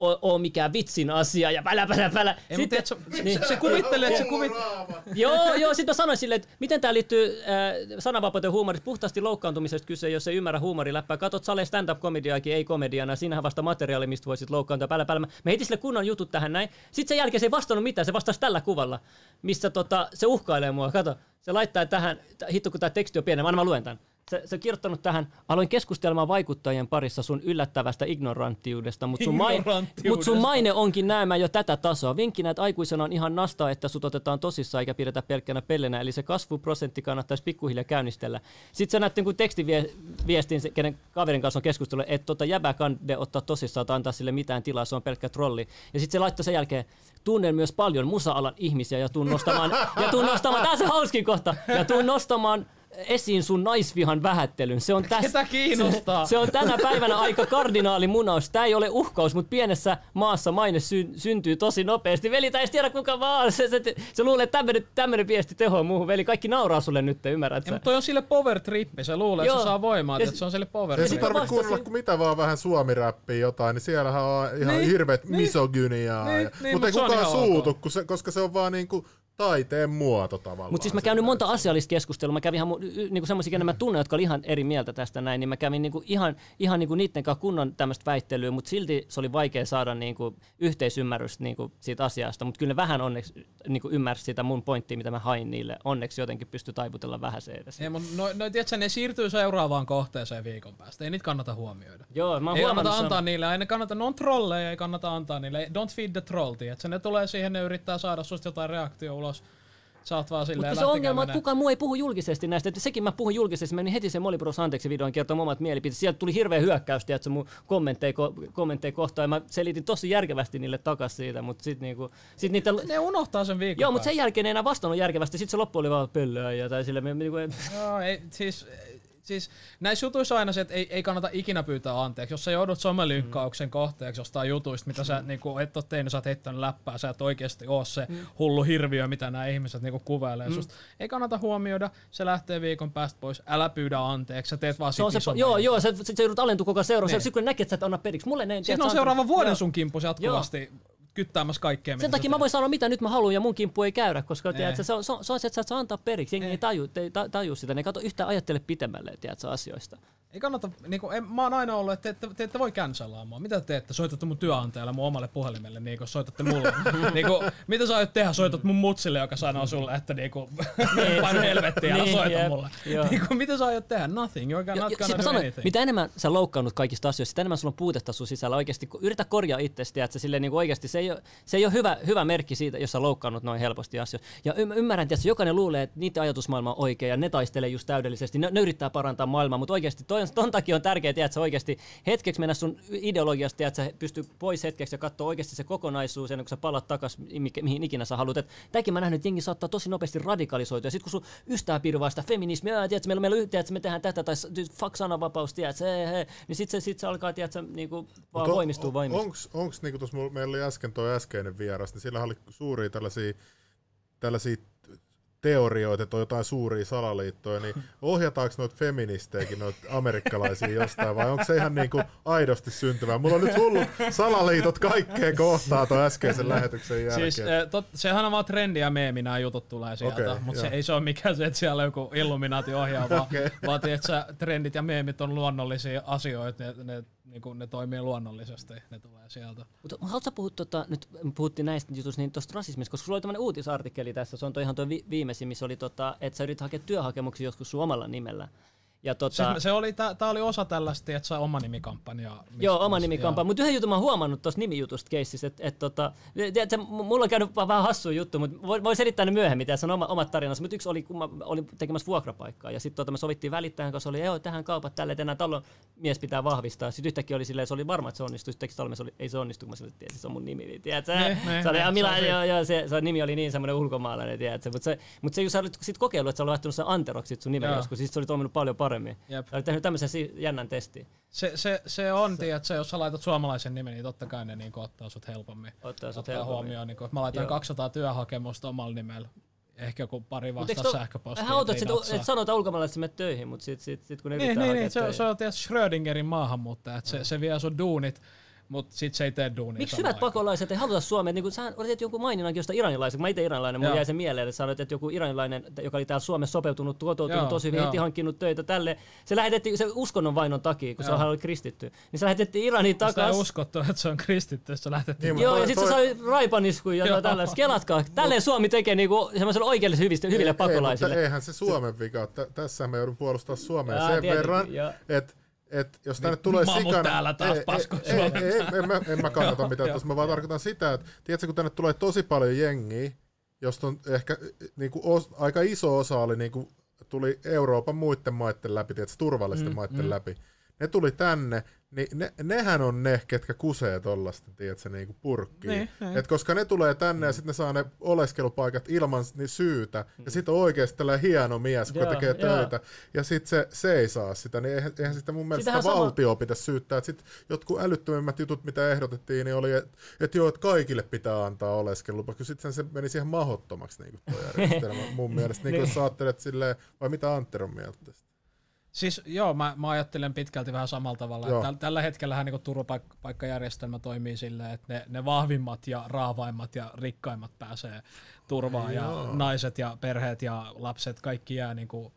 ole mikään vitsin asia ja pälä, pälä, pälä. Ei, sitten, se, niin, se, se kuvittelee, että se kuvittelee. joo, joo, sitten mä sanoin silleen, että miten tämä liittyy äh, sananvapauteen huumorista. Puhtaasti loukkaantumisesta kyse, jos ei ymmärrä huumoriläppää. Katot salee stand-up-komediaakin, ei komediana. Siinähän vasta materiaali, mistä voisit loukkaantua. Pälä, pälä. Mä heitin sille kunnon jutut tähän näin. Sitten sen jälkeen se ei vastannut mitään. Se vastasi tällä kuvalla, missä tota, se uhkailee mua. Kato. Se laittaa tähän, hitto kun tämä teksti on pieni, mä, mä luen tämän. Se, se on kirjoittanut tähän, aloin keskustelemaan vaikuttajien parissa sun yllättävästä ignoranttiudesta, mutta sun, mai, mut sun maine onkin näemä jo tätä tasoa. Vinkkinä, että aikuisena on ihan nastaa, että sut otetaan tosissaan eikä pidetä pelkkänä pellenä, eli se kasvuprosentti kannattaisi pikkuhiljaa käynnistellä. Sitten sä näet niin tekstiviestin, kenen kaverin kanssa on keskustelu, että tota jäbää kande ottaa tosissaan tai antaa sille mitään tilaa, se on pelkkä trolli. Ja sitten se laittaa sen jälkeen, tunnen myös paljon musa-alan ihmisiä ja tuun nostamaan, ja tuun nostamaan, tää on se hauskin kohta, ja tuun nostamaan esiin sun naisvihan vähättelyn. Se on täs, ketä kiinnostaa? Se, se on tänä päivänä aika kardinaalimunaus. Tää ei ole uhkaus, mutta pienessä maassa maine sy, syntyy tosi nopeasti. Veli, tää ei tiedä kuka vaan. Se, se, se luulee, että tämmönen, tämmönen viesti tehoa muuhun. Veli, kaikki nauraa sulle nyt, ymmärrät sä? Mutta toi on sille power trippi. Se luulee, että se saa voimaa. Se, se on sille power trippi. Ei tarvitse kuunnella kun mitä vaan vähän suomi-räppiä jotain, niin siellähän on ihan niin, hirveet niin, misogyniaa. Niin, ja, niin, mutta ei kukaan suutu, kun se, koska se on vaan niinku taiteen muoto tavallaan. Mutta siis mä käyn nyt monta asiallista keskustelua. Mä kävin ihan niinku semmoisia, kenen mä tunnen, jotka oli ihan eri mieltä tästä näin, niin mä kävin niinku ihan, ihan niinku niiden kanssa kunnon tämmöistä väittelyä, mutta silti se oli vaikea saada niinku yhteisymmärrystä niinku siitä asiasta. Mutta kyllä ne vähän onneksi niinku ymmärsi sitä mun pointtia, mitä mä hain niille. Onneksi jotenkin pystyi taiputella vähän se edes. Ei, mutta no, no tiedätkö, ne siirtyy seuraavaan kohteeseen viikon päästä. Ei niitä kannata huomioida. Joo, mä oon ei kannata antaa sanon niille, ei ne kannata, ne on trolleja, ei kannata antaa niille. Don't feed the troll, tiedätkö. Ne tulee siihen, ne yrittää saada susta jotain reaktiota. Mutta se ongelma, että kukaan muu ei puhu julkisesti näistä. Että sekin mä puhun julkisesti, mä menin heti sen Molly Bros anteeksi videon kertomaan omat mielipiteet. Sieltä tuli hirveä hyökkäys, tiedätkö, mun kommentteja, kommentteja kohtaan. Ja mä selitin tosi järkevästi niille takas siitä, mutta sit niinku... Sit niitä... Ne unohtaa sen viikon. Joo, mutta sen jälkeen ei enää vastannut järkevästi. Sitten se loppu oli vaan pöllöä ja tai sillä... Niinku... No, ei, siis... Siis näissä jutuissa aina se, että ei, ei kannata ikinä pyytää anteeksi. Jos sä joudut somelynkkauksen kohteeksi jostain jutuista, mitä sä mm. niinku, et ole tehnyt, sä oot heittänyt läppää, sä et oikeasti oo se mm. hullu hirviö, mitä nämä ihmiset niinku, kuvailee mm. susta. Ei kannata huomioida, se lähtee viikon päästä pois, älä pyydä anteeksi, sä teet vaan sit se, Joo, joo, sä, sä joudut alentua koko ajan seuraan, sitten kun näkee, että sä et anna periksi. Mulle ne, siinä on seuraava anteeksi. Vuoden sun kimpus jatkuvasti. Joo. Kyttäämässä kaikkea. Sen takia mä voin sanoa, mitä nyt mä haluan ja mun kimppu ei käydä, koska tiedät, se, on, se, on, se on se, että sä et saa antaa periksi. Jengi ei, ei taju, taju sitä, ne kato yhtään ajattele pitemmälle tiedät, asioista. Ei kannata, niinku, en, mä oon aina ollut, että te, te ette voi cancelaamaan. Mitä te teette? Soitatte mun työantajalle mun omalle puhelimelle, niinku soitatte mulle. niinku, mitä sä aiot tehdä? Soitat mun mutsille, joka sanoo sulle, että niinku, painu helvettiin, älä soita mulle. Niinku, mitä sä aiot tehdä? Nothing. You're jo, not gonna do anything. Mitä enemmän sä loukkaannut kaikista asioista, sitä enemmän sulla on puutetta sun sisällä. Oikeasti, yritä korjaa itsesti, että sille, niinku, oikeasti, se ei ole, se ei ole hyvä, hyvä merkki siitä, jos sä loukkaannut noin helposti asioita. Ja ymmärrän, että jokainen luulee, että niiden ajatusmaailma on oikea ja ne taistelee just täydellisesti. Ne, ne yrittää parantaa maailmaa, mutta oikeasti ton takia on tärkeää, että sä oikeasti hetkeksi mennä sun ideologiasta, että sä pystyy pois hetkeksi ja katsoa oikeasti se kokonaisuus, ennen kuin sä palaat takaisin, mihin ikinä sä haluat. Et tämäkin mä nähnyt, että jengi saattaa tosi nopeasti radikalisoitua. Ja sit kun sun ystävä pirvaa sitä feminismiä, että meillä on meillä yhteen, että me tehdään tätä, tai fuck sananvapaus, tiedätkö, niin sit se, sit se alkaa, tiedätkö, niinku vaan on, voimistuu voimistuu. Onks, onks niinku tuossa meillä oli äsken toi äskeinen vieras, niin siellä oli suuria tällaisia, tällaisia teorioita, että on jotain suuria salaliittoja, niin ohjataanko noita feministeikin, noita amerikkalaisia jostain, vai onko se ihan niin kuin aidosti syntyvää? Mulla on nyt hullut salaliitot kaikkeen kohtaa tuon äskeisen lähetyksen jälkeen. Siis, tot, sehän on vaan trendi ja meemi, nämä jutut tulee sieltä, okay, mutta se, ei se ole mikään se, että siellä on joku illuminaati ohjaa, vaan, okay. vaan että trendit ja meemit on luonnollisia asioita, ne, ne, niin ne toimii luonnollisesti, ne tulee sieltä. Mutta haluatko puhua, tota, nyt puhuttiin näistä jutuista, niin tuosta rasismista, koska sulla oli tämmöinen uutisartikkeli tässä, se on toi ihan tuo vi- viime missä oli, tota, että sä yritit hakea työhakemuksia joskus sun omalla nimellä. Ja tota, siis se oli, tämä oli osa tällaista, että sä oma nimikampanjaa. Joo, oma nimikampanjaa, mutta yhden jutun mä oon huomannut tuossa nimijutusta keississä, että et, tota, mulla on käynyt vähän hassu juttu, mutta voi selittää ne myöhemmin, tässä on oma, omat tarinansa, mutta yksi oli, kun mä olin tekemässä vuokrapaikkaa, ja sitten tota, me sovittiin välittäjän kanssa, oli, joo, tähän kaupat tälle, että enää talon mies pitää vahvistaa, sitten yhtäkkiä oli silleen, se oli varma, että se onnistui, sitten talon mies oli, ei se onnistu, kun mä sanoin, että se on mun nimi, tiedätkö? Ne, ne, se oli, ne, millä, se joo, joo, se, se nimi oli niin semmoinen ulkomaalainen, tiedätkö? Mutta se, mut se, sä olit sit kokeillut, että sä olet lähtenyt sen Anteroksi sun nimen joskus, sit se oli toiminut paljon paremmin. Olen tehnyt tämmöisen jännän testin. Se, se, se on, tiedätkö, jos sä laitat suomalaisen nimen, niin totta kai ne niin ottaa sut helpommin. Ottaa sut ottaa helpommin. Huomioon, niin kun, mä laitan Joo. kaksisataa työhakemusta omalla nimellä. Ehkä joku pari vastaa sähköpostia. Hän autot, että sanotaan ulkomaalaisille, että töihin, mutta sitten sit, sit, kun ne niin, yrittää niin, hakea niin, töihin. Se, se on tietysti Schrödingerin maahanmuuttaja, että se, se vie sun duunit. Mutta sit se ei tee duunia. Miksi hyvät aikaan. Pakolaiset ei haluta Suomeen? Niin sähän olet joku maininankin josta iranilaisesta. Mä itse iranilainen, mulla jäi se mieleen, että sanoit, että joku iranilainen, joka oli täällä Suomessa sopeutunut, kotoutunut Joo, tosi hyvin, heti hankkinut töitä tälle. Se lähetettiin se uskonnon vainon takia, kun Joo. se oli kristitty. Niin se lähetettiin Iraniin takas. Se ei uskottu, että se on kristitty, se lähetettiin. Niin, Joo, toi, ja sitten se sai raipaniskuja ja tällaista. Kelatkaa, tälleen Suomi tekee niinku semmoiselle oikeille hyville pakolaisille. Mutta eihän se Suomen vika. Tässä me joudun puolustamaan Suomea sen verran, että et jos tänne tulee sikana, en mä kannata mitään, jos mä vaan tarkoitan sitä, että tiedätkö, kun tänne tulee tosi paljon jengiä, josta on ehkä niinku, os, aika iso osa oli, niinku, tuli Euroopan muiden maiden läpi, tiedätkö, turvallisten mm, maiden mm. läpi, ne tuli tänne, niin ne, nehän on ne, ketkä kusee tollaista, tiedätkö, niinku purkkiin. Ne, ne. Et koska ne tulee tänne ja sitten ne saa ne oleskelupaikat ilman syytä, mm. ja sitten on oikeasti tällainen hieno mies, joka tekee töitä, ja, ja sitten se, se ei saa sitä, niin eihän, eihän sitä mun mielestä sitä valtioa sama... pitäisi syyttää. Sitten jotkut älyttömimmät jutut, mitä ehdotettiin, niin oli, että et joo, että kaikille pitää antaa oleskelulupa, kun sitten se menisi ihan mahdottomaksi niin tuo järjestelmä mun mielestä, niin kuin jos sä ajattelet silleen, vai mitä Antti on mieltä tästä? Siis joo, mä, mä ajattelen pitkälti vähän samalla tavalla. Tällä, tällä hetkellähän niin turvapaikkajärjestelmä toimii silleen, että ne, ne vahvimmat ja raavaimmat ja rikkaimmat pääsee turvaan, joo. ja naiset ja perheet ja lapset, kaikki jää niin kuin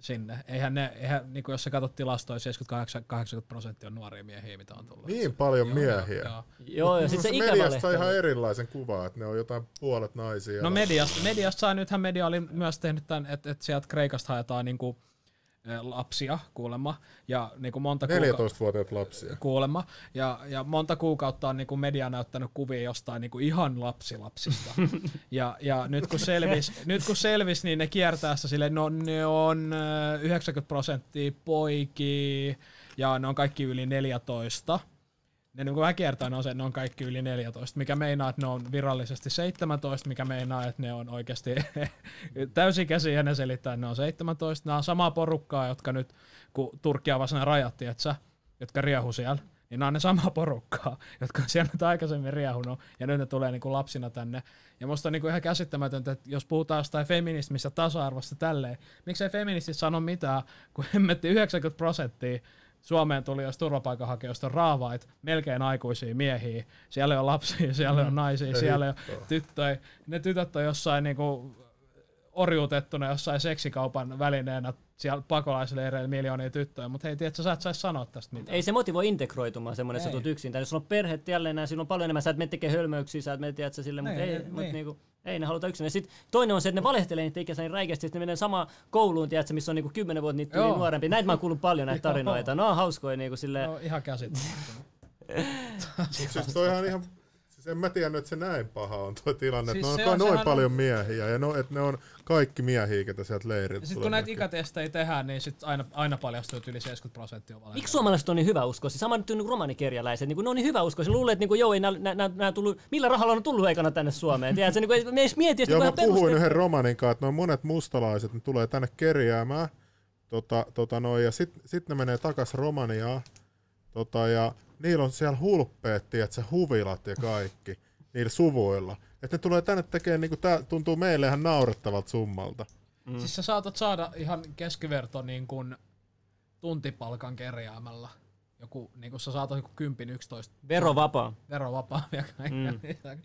sinne. Eihän ne, eihän, niin kuin jos sä katsot tilastoja, seitsemänkymmentä–kahdeksankymmentä prosenttia on nuoria miehiä, mitä on tullut. Niin paljon joo, miehiä. Joo, joo ja sitten se ikävalehti. Mediasta saa ihan erilaisen kuvan, että ne on jotain puolet naisia. No mediasta, mediasta saa, nythän media oli myös tehnyt tämän, että, että sieltä Kreikasta haetaan niin kuin lapsia kuulemma ja niinku monta neljätoistavuotiaat lapsia kuulemma ja ja monta kuukautta on niinku media näyttänyt kuvia jostain niinku ihan lapsilapsista ja ja nyt kun selvis nyt kun selvis niin ne kiertää sitä sille no ne on yhdeksänkymmentä prosenttia poikia ja ne on kaikki yli neljätoista. Ne niin kuin vähän kiertaan on se, että ne on kaikki yli neljätoista, mikä meinaa, että ne on virallisesti seitsemäntoista, mikä meinaa, että ne on oikeasti täysikäisiä ja ne selittää, että ne on seitsemäntoista. Nämä on samaa porukkaa, jotka nyt, kun Turkki avasi ne rajat, tietsä, jotka riehu siellä, niin nämä on ne samaa porukkaa, jotka on siellä nyt aikaisemmin riehunut ja nyt ne tulee niin kuin lapsina tänne. Ja musta on niin kuin ihan käsittämätöntä, että jos puhutaan jostain feminismistä, tasa-arvosta tälleen, miksei feministit sano mitään, kun hemmetti yhdeksänkymmentä prosenttia Suomeen tuli, jos turvapaikanhakijoista on raavait, melkein aikuisia miehiä. Siellä on lapsia, siellä on naisia, siellä on tyttöjä. Ne tytöt on jossain niinku orjuutettuna jossain seksikaupan välineenä siellä pakolaisleireillä miljoonia tyttöjä, mutta hei, tiedätkö, sä et saisi sanoa tästä mitään. Ei se motivoi integroitumaan semmoinen, sä tulet yksin. Tai jos sulla on perhe jälleen näin, silloin on paljon enemmän, sä et mene tekemään hölmöyksiä, sä et mene, tiedätkö, sille, mutta ei, mut niinku, ei ne haluta yksin. Ja sit toinen on se, että ne valehtelee niitä ikänsä niin räikeästi, että ne menee samaan kouluun, tiedätkö, missä on niinku kymmenen vuotta niitä tyyliä nuorempia. Näitä mä oon kuullut paljon näitä tarinoita. No on hauskoja niinku silleen. No ihan käsittämätöntä. Siis toihan ihan, siis en mä tiennyt, että se näin paha on tuo tilanne, siis että ne on noin paljon on... miehiä ja no, että ne on kaikki miehiä, ketä sieltä leiriltä. Sitten kun näitä ikätestejä tehdään, niin sit aina, aina paljastuu yli seitsemänkymmentä prosenttia. Miksi suomalaiset on niin hyvä uskoisia? Sama nyt niin romanikerjäläiset, niin ne on niin hyvä uskoisia. Luulee, että niin kuin, joo, ei nää, nää, nää tullut, millä rahalla on tullut ekana tänne Suomeen. Tiedätkö, niin kuin, me edes mietiä, että joo, mä puhuin peruste... yhden romanin kanssa, että noin monet mustalaiset ne tulee tänne kerjäämään tota, tota noin, ja sitten sit ne menee takas Romaniaan. Tota, ja niillä on siellä hulppeet, tiedätkö, huvilat ja kaikki niillä suvuilla. Että ne tulee tänne tekemään, niin kuin tää tuntuu meille ihan naurettavalta summalta. Mm. Siis sä saatat saada ihan keskiverto niin kuin tuntipalkan kerjäämällä. Joku, niin kuin sä saatat joku kymmenen yksitoista. Verovapaa. Verovapaa. Mm.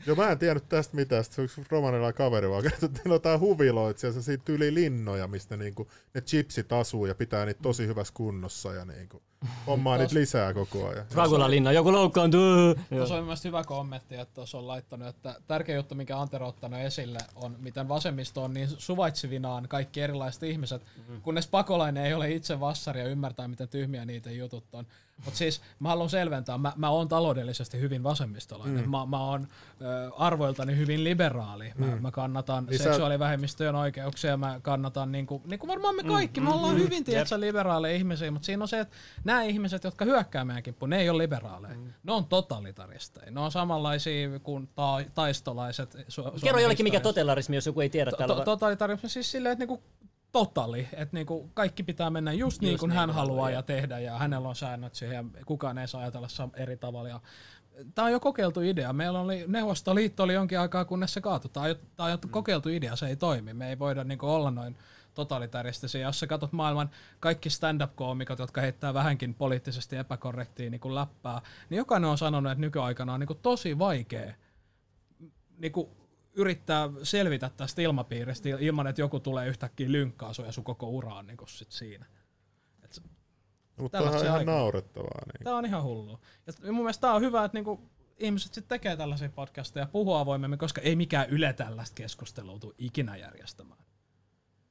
Joo, mä en tiennyt tästä mitään. Sitten yksi romanilla kaveri vaan kertoo, että niillä on tää huviloit siellä, se siitä yli linnoja, mistä niin kuin ne chipsit asuu ja pitää niitä tosi hyvässä kunnossa ja niin kuin. Hommaa nyt lisää koko ajan. Dracula-linna, joku loukkaantuu. Tuossa on myös hyvä kommentti, että tuossa on laittanut, että tärkeä juttu, minkä Antero on ottanut esille, on miten vasemmisto on niin suvaitsevinaan kaikki erilaiset ihmiset, mm-hmm. kunnes pakolainen ei ole itse vassari ja ymmärtää, miten tyhmiä niitä jutut on. Mutta siis mä haluan selventää, mä, mä oon taloudellisesti hyvin vasemmistolainen, mm. mä, mä oon ö, arvoiltani hyvin liberaali, mä, mm. mä kannatan Isä... seksuaalivähemmistöjen oikeuksia, mä kannatan, niin kuin niinku varmaan me kaikki, mm. me ollaan mm. hyvin tietysti liberaaleja ihmisiä, mutta siinä on se, että nämä ihmiset, jotka hyökkää meidän kippuun, ne ei ole liberaaleja. Mm. Ne on totalitaristeja. Ne on samanlaisia kuin ta- taistolaiset. Su- Kerro jollekin, historiassa. Mikä totalitarismi, jos joku ei tiedä to- täällä. To- totalitarismi siis silleen, että niinku totali. Että niinku kaikki pitää mennä just, just niin kuin niin hän haluaa ja tehdä. Ja hänellä on säännöt siihen. Kukaan ei saa ajatella eri tavalla. Ja tämä on jo kokeiltu idea. Meillä oli Neuvostoliitto oli jonkin aikaa, kunnes se kaatui. Tämä on jo, tämä on jo mm. kokeiltu idea. Se ei toimi. Me ei voida niinku olla noin totalitaristisia. Jos sä katsot maailman kaikki stand-up-koomikot, jotka heittää vähänkin poliittisesti epäkorrektiin niin kuin läppää, niin jokainen on sanonut, että nykyaikana on niin kuin tosi vaikea niin kuin yrittää selvitä tästä ilmapiiristä ilman, että joku tulee yhtäkkiä lynkkaa sun ja sun koko uraan niin kuin sit siinä. Et, mutta tämä on ihan aikana. Naurettavaa. Niin. Tämä on ihan hullua. Ja mun mielestä tämä on hyvä, että niin kuin ihmiset sitten tekee tällaisia podcasteja ja puhuu avoimemmin, koska ei mikään Yle tällaista keskustelua tule ikinä järjestämään.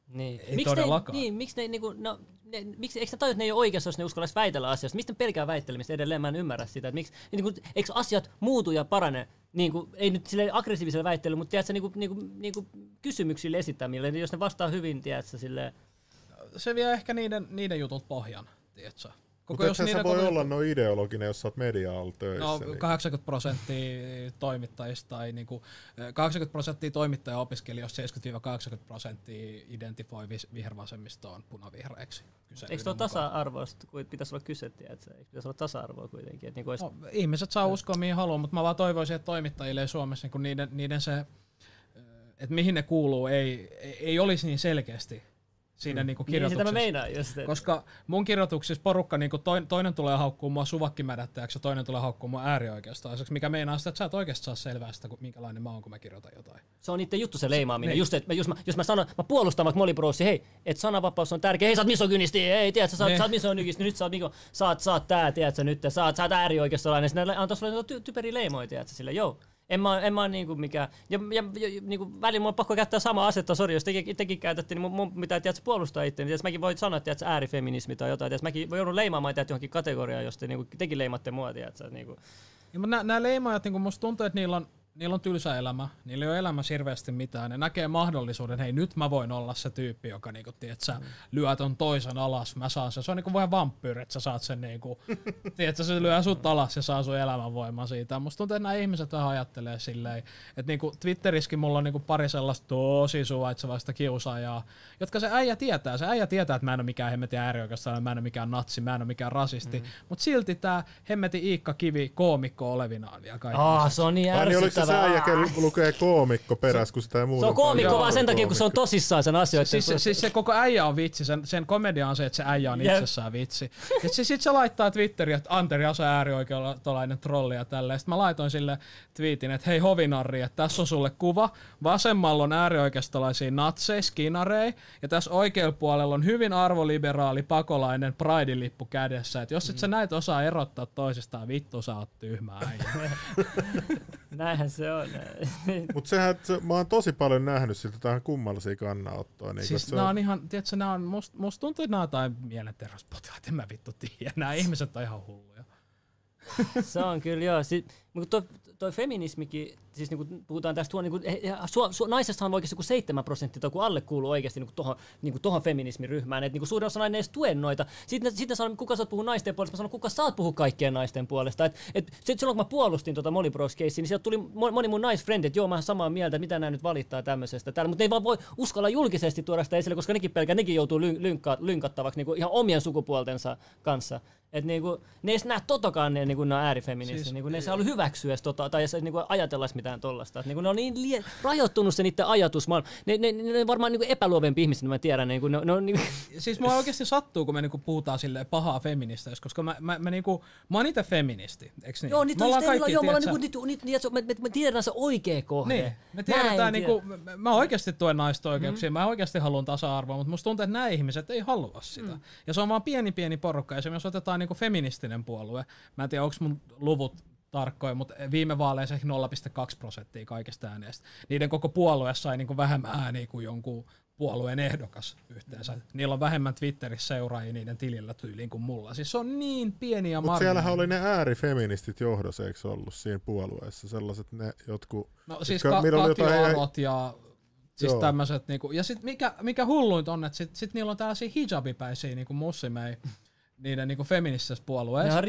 Niin. Miksi ne, niin, miksi ne niinku, no, ne, miksi, eikö ne tajua, että ne ei ole oikeassa, jos ne uskaltaisi väitellä asiasta? Mistä ne pelkää väittelemistä? Edelleen mä en ymmärrä sitä, että miksi, niinku, eikö asiat muutu ja parane? Niinku, ei nyt sille aggressiiviselle väittelylle, mutta tiedätkö, niinku, niinku, niinku kysymyksille esittämille, jos ne vastaa hyvin, tiedätkö, silleen. Se vie ehkä niiden, niiden jutut pohjan, tiedätkö? Mutta ethän sä voi olla no ideologinen, jos sä oot media-alalla töissä. No niin. kahdeksankymmentä prosenttia toimittajista tai niinku kahdeksankymmentä prosenttia toimittaja-opiskelijoista, seitsemänkymmentä–kahdeksankymmentä prosenttia identifoi vihervasemmistoon punavihreiksi. Eikö tuo tasa-arvoista pitäisi olla kyse? Tiedätkö? Eikö pitäisi olla tasa-arvoa kuitenkin? Niin olisi... no, ihmiset saa uskoa mihin haluaa, mutta mä vaan toivoisin, että toimittajille ei Suomessa niin niiden, niiden se, että mihin ne kuuluu, ei, ei olisi niin selkeästi. Siinä mm. niinku kirjoituksessa. Niin, sitä mä meinaan just. Koska mun kirjoituksissa porukka, niinku toinen tulee haukkuun mua suvakkimädättäjäksi ja toinen tulee haukkuun mua äärioikeistolaiseksi, mikä meinaa sitä, että sä et oikeasti saa selvää sitä, minkälainen mä oon, kun mä kirjoitan jotain. Se on niiden juttu se leimaaminen. Niin. Just, että jos mä, jos mä sanon, mä puolustan vaikka Molly Brosia, hei, että sananvapaus on tärkeä, hei sä oot misogynisti, hei tiedät sä, sä, sä oot misogynisti, nyt sä oot, niinku, sä oot, sä oot tää, tiedät sä nyt, sä oot, sä oot äärioikeistolainen, sinä antaa sulle ty- typeriä leimoja, tiedät sä sille, joo. En mä, en mä niinku mikään, ja, ja, ja niinku välillä mun on pakko käyttää samaa asetta, sori, jos tekin, tekin käytätte, niin mun, mun pitää tiedätkö, puolustaa itseäni, tiedätkö, mäkin voin sanoa, että äärifeminismi tai jotain, tiedätkö, mäkin joudun leimaamaan tiedätkö, johonkin kategoriaan, jos te, niinku, tekin leimatte mua, tiedätkö, niinku. Ja, mutta nämä leimaajat, niin musta tuntuu, että niillä on, niillä on tylsä elämä, niillä ei ole elämässä hirveästi mitään, ne näkee mahdollisuuden, hei nyt mä voin olla se tyyppi, joka niinku, tiedätkö, mm. lyö ton toisen alas, mä saan sen, se on niinku vähän vampyyri, että sä saat sen niinku, tiedätkö, se lyö sut alas ja saa sun elämänvoimaa siitä. Musta tuntuu, että nämä ihmiset vähän ajattelee silleen, että niinku Twitterissäkin mulla on niinku pari sellaista tosi suvaitsevaista kiusaajaa, jotka se äijä tietää, se äijä tietää, että mä en ole mikään hemmetin äärioikeistolainen, mä en ole mikään natsi, mä en ole mikään rasisti, mm. mutta silti tää hemmetin Iikka Kivi koomikko olevinaan vielä kaikki. Ah, se on niin ärsyttävää. yllättävää. Se äijä lukee koomikko peräs, kun sitä ei muuta. Se on koomikko vaan sen takia, kun se on tosissaan sen asioiden. Siis, se, siis se koko äijä on vitsi. Sen, sen komedia on se, että se äijä on itsessään vitsi. Ja siis sit se laittaa Twitteriin, että Anteri Asa äärioikeutolainen trolli ja tälleen. Sitten mä laitoin sille twiitin, että hei hovinarri, että tässä on sulle kuva. Vasemmalla on äärioikeistolaisia natseja, skinarei. Ja tässä oikealla puolella on hyvin arvoliberaali pakolainen Pride-lippu kädessä. Että jos et sä näitä osaa erottaa toisistaan, vittu sä oot tyhmää äijä. Näinhän se on. Mutta sehän, se, mä oon tosi paljon nähnyt siltä tähän kummallisia kannanottoa. Niin siis nää on, on ihan, tiedätkö, nää on, musta must tuntuu, että nää on jotain mielenterveyspotilaat, en mä vittu tiedä. Nää ihmiset on ihan hulluja. Se on kyllä joo. Si- mutta toi, toi feminismikin, siis niinku puhutaan tästä, niinku, su- su- naisesta on oikeasti seitsemän prosenttia tai kun alle kuuluu oikeasti niinku tohon, niinku tohon feminismiryhmään, että niinku suurin osa nainen ei edes tue noita. Sitten sitten sanon, kuka sä oot puhu naisten puolesta, mä sanon, kuka sä oot puhu kaikkien naisten puolesta. Et, et, silloin kun mä puolustin tota Molly Bros -keissiä, niin sieltä tuli moni mun naisfrendi, että joo, mä oon samaa mieltä, mitä nää nyt valittaa tämmöisestä täällä, mutta ne ei vaan voi uskalla julkisesti tuoda sitä esille, koska nekin pelkää, nekin joutuu lynkka- lynkattavaksi niinku ihan omien sukupuoltensa kanssa. Et niinku, ne eivät näe totakaan ne, niinku, ne äärifeministit, siis, niinku, ne eivät halua hyväksyä tota, tai edes niinku, ajatella mitään tollaista. Niinku, ne on niin lie- rajoittunut se niiden ajatusmaailma. Ne, ne, ne on varmaan niinku, epäluovempi ihmisiä, mä tiedän. Niinku, ne, ne on, niinku. Siis mua oikeasti sattuu, kun me niinku, puhutaan silleen pahaa feministeistä, koska mä, mä, mä, niinku, mä oon niitä feministi, eikö niin? Joo, niitä on kaikki, joo, tiedät sä. Niinku, niitä, niitä, me, me, me tiedetään se oikea kohde. Niin, me tiedetään, niinku, mä, mä oikeasti tuen naisten oikeuksia, mm-hmm. mä oikeasti haluan tasa-arvoa, mutta musta tuntuu, että nämä ihmiset ei halua sitä. Mm. Ja se on vaan pieni pieni porukka, esimerkiksi otetaan niinku feministinen puolue. Mä en tiedä, onko mun luvut tarkkoja, mutta viime vaaleissa nolla pilkku kaksi prosenttia kaikista ääneistä. Niiden koko puolue sai niinku vähemmän ääniä kuin jonkun puolueen ehdokas yhteensä. Niillä on vähemmän Twitterissä seuraajia niiden tilillä tyyliin kuin mulla. Siis se on niin pieni ja marginaali. Mutta siellähän oli ne äärifeministit johdossa, eikö ollut siinä puolueessa? Sellaiset ne jotkut... No siis katioarot ja... Siis tämmöset niinku... Ja sit mikä, mikä hulluinta on, että sit, sit niillä on tällaisia hijabipäisiä niinku mussimei. Niiden niinku feministisessä puolueessa.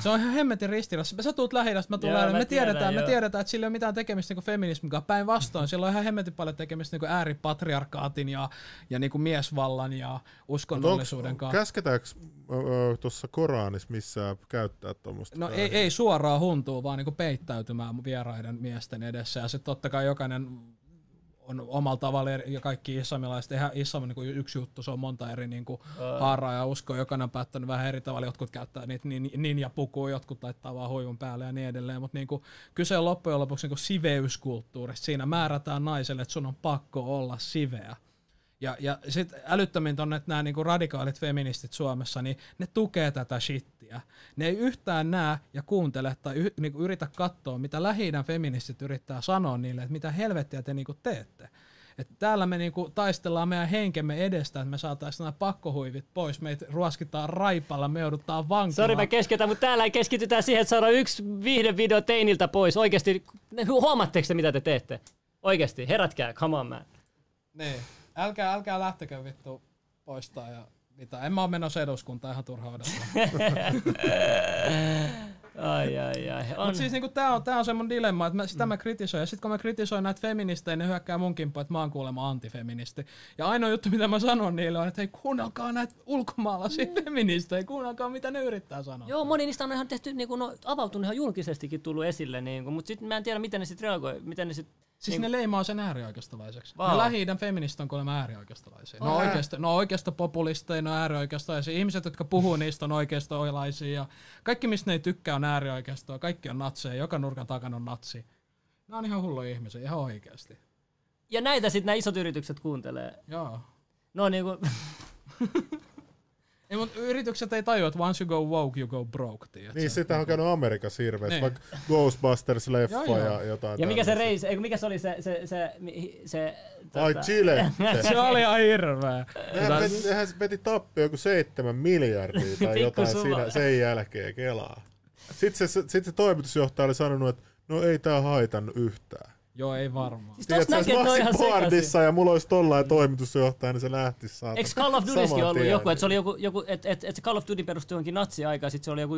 Se on ihan hemmetin ristiriidassa. Sä tuut Lähi-idästä, mä tuun Lähi-idästä. Me tiedetään, me tiedetään, että sillä ei ole mitään tekemistä niinku feminismin kanssa. Päinvastoin, sillä on ihan hemmetin paljon tekemistä niinku ääripatriarkaatin ja, ja niinku miesvallan ja uskonnollisuuden kanssa. Käsketäänkö tuossa Koraanissa missään käyttää tuommoista? No ei, ei suoraan huntuu, vaan niinku peittäytymään vieraiden miesten edessä. Ja sitten totta kai jokainen on omalla tavalla eri, ja kaikki islamilaiset, eihän islam on niin yksi juttu, se on monta eri niin haaraa ja uskoa, jokainen on päättänyt vähän eri tavalla, jotkut käyttää niitä ninjapukua, jotkut laittaa vaan huivun päälle ja niin edelleen, mutta niin kyse on loppujen lopuksi niin siveyskulttuurista, siinä määrätään naiselle, että sun on pakko olla siveä. Ja, ja sitten älyttömintä on, että nämä niinku radikaalit feministit Suomessa, niin ne tukee tätä shittiä. Ne ei yhtään näe ja kuuntele tai y, niinku yritä katsoa, mitä Lähi-idän feministit yrittää sanoa niille, että mitä helvettiä te niinku teette. Et täällä me niinku taistellaan meidän henkemme edestä, että me saataisiin nämä pakkohuivit pois, meitä ruoskitaan raipalla, me joudutaan vankilaan. Sori, mä keskitän, mutta täällä ei keskitytään siihen, että saadaan yksi video teiniltä pois. Oikeasti, huomaatteko te, mitä te teette? Oikeasti, herätkää, come on man. Nee. Älkää, älkää lähtekö vittu poistaa ja mitä. En mä oo menossa eduskuntaan, ihan turha odottaa. ai, ai, ai. On. Mut siis niinku tää on, tää on semmonen dilemma, että mä, sitä mä kritisoin. Ja sit kun mä kritisoin näitä feministejä, ne hyökkää mun kimppuun, että mä oon kuulemma antifeministi. Ja ainoa juttu, mitä mä sanon niille on, että hei, kuunnelkaa näitä ulkomaalaisia feministejä, kuunnelkaa mitä ne yrittää sanoa. Joo, moni niistä on ihan tehty, niinku, no, avautunut ihan julkisestikin tullut esille, niinku, mut sit mä en tiedä, miten ne sit reagoi, miten ne sit... Siis niin. Ne leimaa sen äärioikeistolaiseksi. Ne Lähi-idän feministit on kuulemma äärioikeistolaisia. Oh, ne on oikeasta, no oikeasta populisteja, ne on äärioikeistolaisia. Ihmiset, jotka puhuu niistä, on oikeistolaisia. Ja kaikki, mistä ne ei tykkää, on äärioikeistoa. Kaikki on natseja. Joka nurkan takana on natsi. Ne on ihan hulluja ihmisiä, ihan oikeasti. Ja näitä sitten nämä isot yritykset kuuntelee. Joo. No niin kuin... Ei, mutta yritykset ei tajua, että once you go woke, you go broke. Tiiätkö? Niin, sitä on käynyt Amerikassa hirveästi, vaikka Ghostbusters-leffa ja jotain. Ja mikä se, reis, ei, mikä se oli se... se, se, se ai tota... Chile! Se oli ihan hirveä. Nehän veti tappio joku seitsemän miljardia tai jotain siinä, sen jälkeen kelaa. Sitten se, sit se toimitusjohtaja oli sanonut, että no ei tää haitannut yhtään. Joo, ei varmaan. Siis tos näkee, että on ihan sekaisin. Ja mulla olisi tollainen toimitusjohtaja, niin se lähtisi saada. Eikö Call of Dutykin ollut tien. Joku, että se oli joku, joku että et, et Call of Duty perustui johonkin natsiaikaan, sitten se oli joku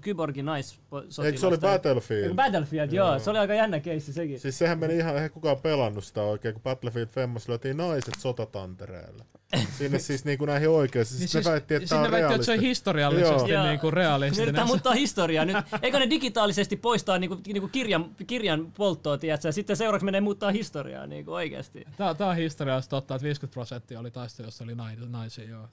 kyborgi naissotilas. Eikö se oli Battlefield? Eiku Battlefield, joo. joo. Se oli aika jännä keissi sekin. Siis sehän meni ihan, eihän kukaan pelannut sitä oikein, kun Battlefield femmassa lyötiin naiset sotatantereelle. sinne siis niinku näihin oikeasti. Siis siis, väitti, että sinne väitti, että se on historiallisesti niinku realistinen. Tämä muuttaa historiaa nyt. Eikö ne digitaalisesti poistaa niinku, niinku kirjan, kirjan polttoa, tiedätkö? Sitten seuraavaksi menee muuttaa historiaa niinku oikeasti. Tää, tää on historiallisesti totta, että viisikymmentä prosenttia oli taistelu, jossa oli naisia, joo.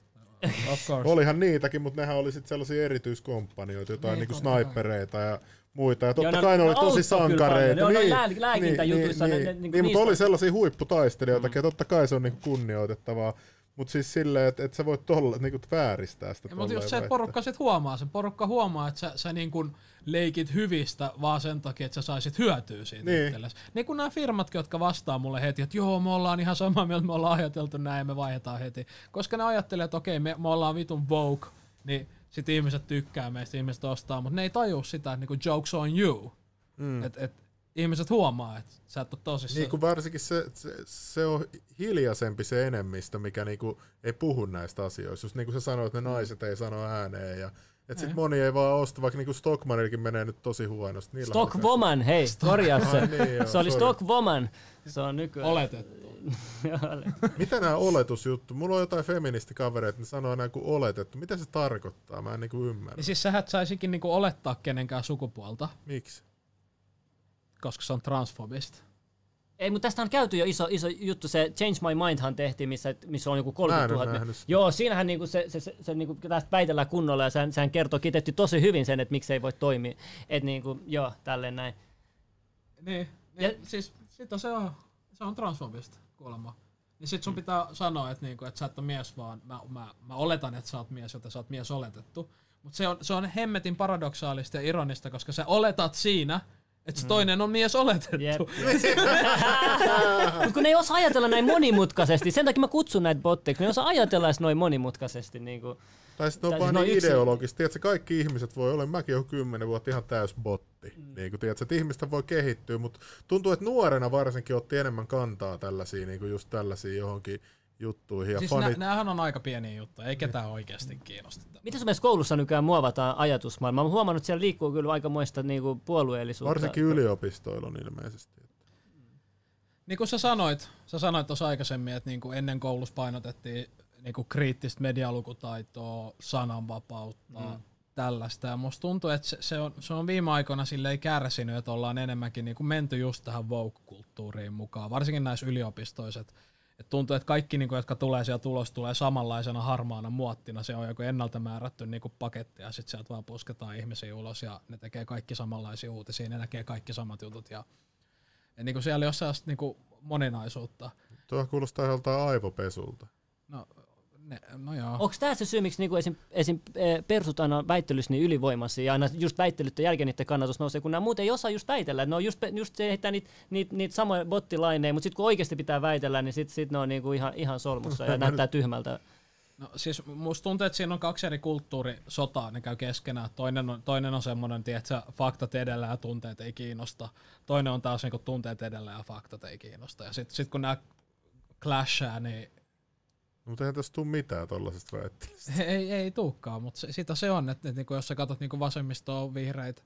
Olihan niitäkin, mutta nehän oli sitten sellaisia erityiskomppanioita, jotain niinku snipereita ja muita. Ja totta kai ne oli tosi sankareita. Ne oli lääkintäjutuissa. Niin, mutta oli sellaisia huipputaistelijoita, ja totta kai se on niinku kunnioitettavaa. Mutta siis silleen, että et sä voit tolla, niinku vääristää sitä. Mutta just se, että porukka sit huomaa sen. Porukka huomaa, että sä, sä niinku leikit hyvistä vaan sen takia, että sä saisit hyötyä siitä niin itsellesi. Niin kuin nämä firmatkin, jotka vastaa mulle heti, että joo, me ollaan ihan samaa mieltä, me ollaan ajateltu näin ja me vaihdetaan heti. Koska ne ajattelee, että okei, me, me ollaan vitun woke, niin sit ihmiset tykkää meistä, ihmiset ostaa, mutta ne ei tajua sitä, että niinku jokes on you. Mm. Et, et, ihmiset huomaa, että sä et ole tosissaan. Niin kuin varsinkin se, se, se on hiljaisempi se enemmistö, mikä niinku ei puhu näistä asioista. Just niin kuin sä sanoit, ne naiset ei sano ääneen. Ja, et sit moni ei vaan osta, vaikka niinku Stockmanillekin menee nyt tosi huonosti. Niillä Stockwoman, se... hei, korjaa se. Ah, niin, joo, se oli sorry. Stockwoman. Se on nykyään. Oletettu. Mitä nämä oletusjuttu? Mulla on jotain feministikavereita, ne sanoo näin kuin oletettu. Mitä se tarkoittaa? Mä en niinku ymmärrä. Niin siis sähän et saisikin niinku olettaa kenenkään sukupuolta. Miksi? Koska se on transfobista. Ei, mutta tästä on käyty jo iso, iso juttu. Se Change My Mindhan tehtiin, missä, missä on joku kolmekymmentätuhatta. Joo, siinähän niinku se, se, se, se niinku tästä väitellään kunnolla ja sehän, sehän kertoo kiteytti tosi hyvin sen, että miksi ei voi toimia. Että niinku, joo, tälleen näin. Niin, niin ja, siis sit on se, on, se on transfobista kuulemma. Niin sit sun mm. pitää sanoa, että niinku, et sä et ole mies, vaan mä, mä, mä oletan, että sä oot mies, joten sä oot mies oletettu. Mutta se on, se on hemmetin paradoksaalista ja ironista, koska sä oletat siinä, että se toinen on mies oletettu. Yep. Mutta kun ne ei osaa ajatella näin monimutkaisesti, sen takia mä kutsun näitä botteiksi, ne ei osaa ajatella edes noin monimutkaisesti. Niin kuin. Tai sitten on vain niin ideologista, tiedätkö, kaikki ihmiset voi olla, mäkin olen kymmenen vuotta ihan täys botti. Mm. Niin kuin, tiedätkö, että ihmistä voi kehittyä, mutta tuntuu, että nuorena varsinkin otti enemmän kantaa tällaisia, niin kuin just tällaisia johonkin juttuihin. Siis fanit... näähän on aika pieniä juttuja, ei ketään oikeasti kiinnosta. Miten sun mielestä koulussa nykyään muovataan ajatusmaailma? Mä oon huomannut, että siellä liikkuu kyllä aikamoista niinku puolueellisuutta. Varsinkin yliopistoilla on ilmeisesti. Niin kuin sä sanoit, sä sanoit tuossa aikaisemmin, että niinku ennen koulussa painotettiin niinku kriittistä medialukutaitoa, sananvapautta, mm. tällaista. Ja musta tuntuu, että se, se, on, se on viime aikoina silleen kärsinyt, että ollaan enemmänkin niinku menty just tähän woke-kulttuuriin mukaan, varsinkin näissä yliopistoiset. Et tuntuu, että kaikki, niinku, jotka tulee sieltä ulos, tulee samanlaisena harmaana muottina. Se on joku ennalta määrätty niinku, paketti ja sitten sieltä vaan pusketaan ihmisiä ulos ja ne tekee kaikki samanlaisia uutisia, ne näkee kaikki samat jutut. Ja, ja niinku, siellä ei ole sellaista niinku, moninaisuutta. Tuo kuulostaa joltain aivopesulta. No, ne, no joo. Onko tämä se syy, miksi niinku, esim, esim, persut aina on väittelyssä niin ylivoimaisia ja aina just väittelytten jälkeen niiden kannatus nousee, kun nämä muuten ei osaa just väitellä. Ne on just, just se, että niitä niit, niit samoja bottilaineja, mutta sitten kun oikeasti pitää väitellä, niin sitten sit ne on niinku ihan, ihan solmussa ja näyttää tyhmältä. No siis musta tuntuu, että siinä on kaksi eri kulttuurisotaa, ne käy keskenään. Toinen on, toinen on semmoinen, tietsä, faktat edellä ja tunteet ei kiinnosta. Toinen on taas niinku tunteet edellä ja faktat ei kiinnosta. Ja sitten sit kun nämä clashaa, niin mutta eihän tässä tule mitään tuollaisesta väittelystä. Ei, ei tulekaan, mutta se, sitä se on, että, että, että jos sä katsot niin vasemmistoa, vihreitä,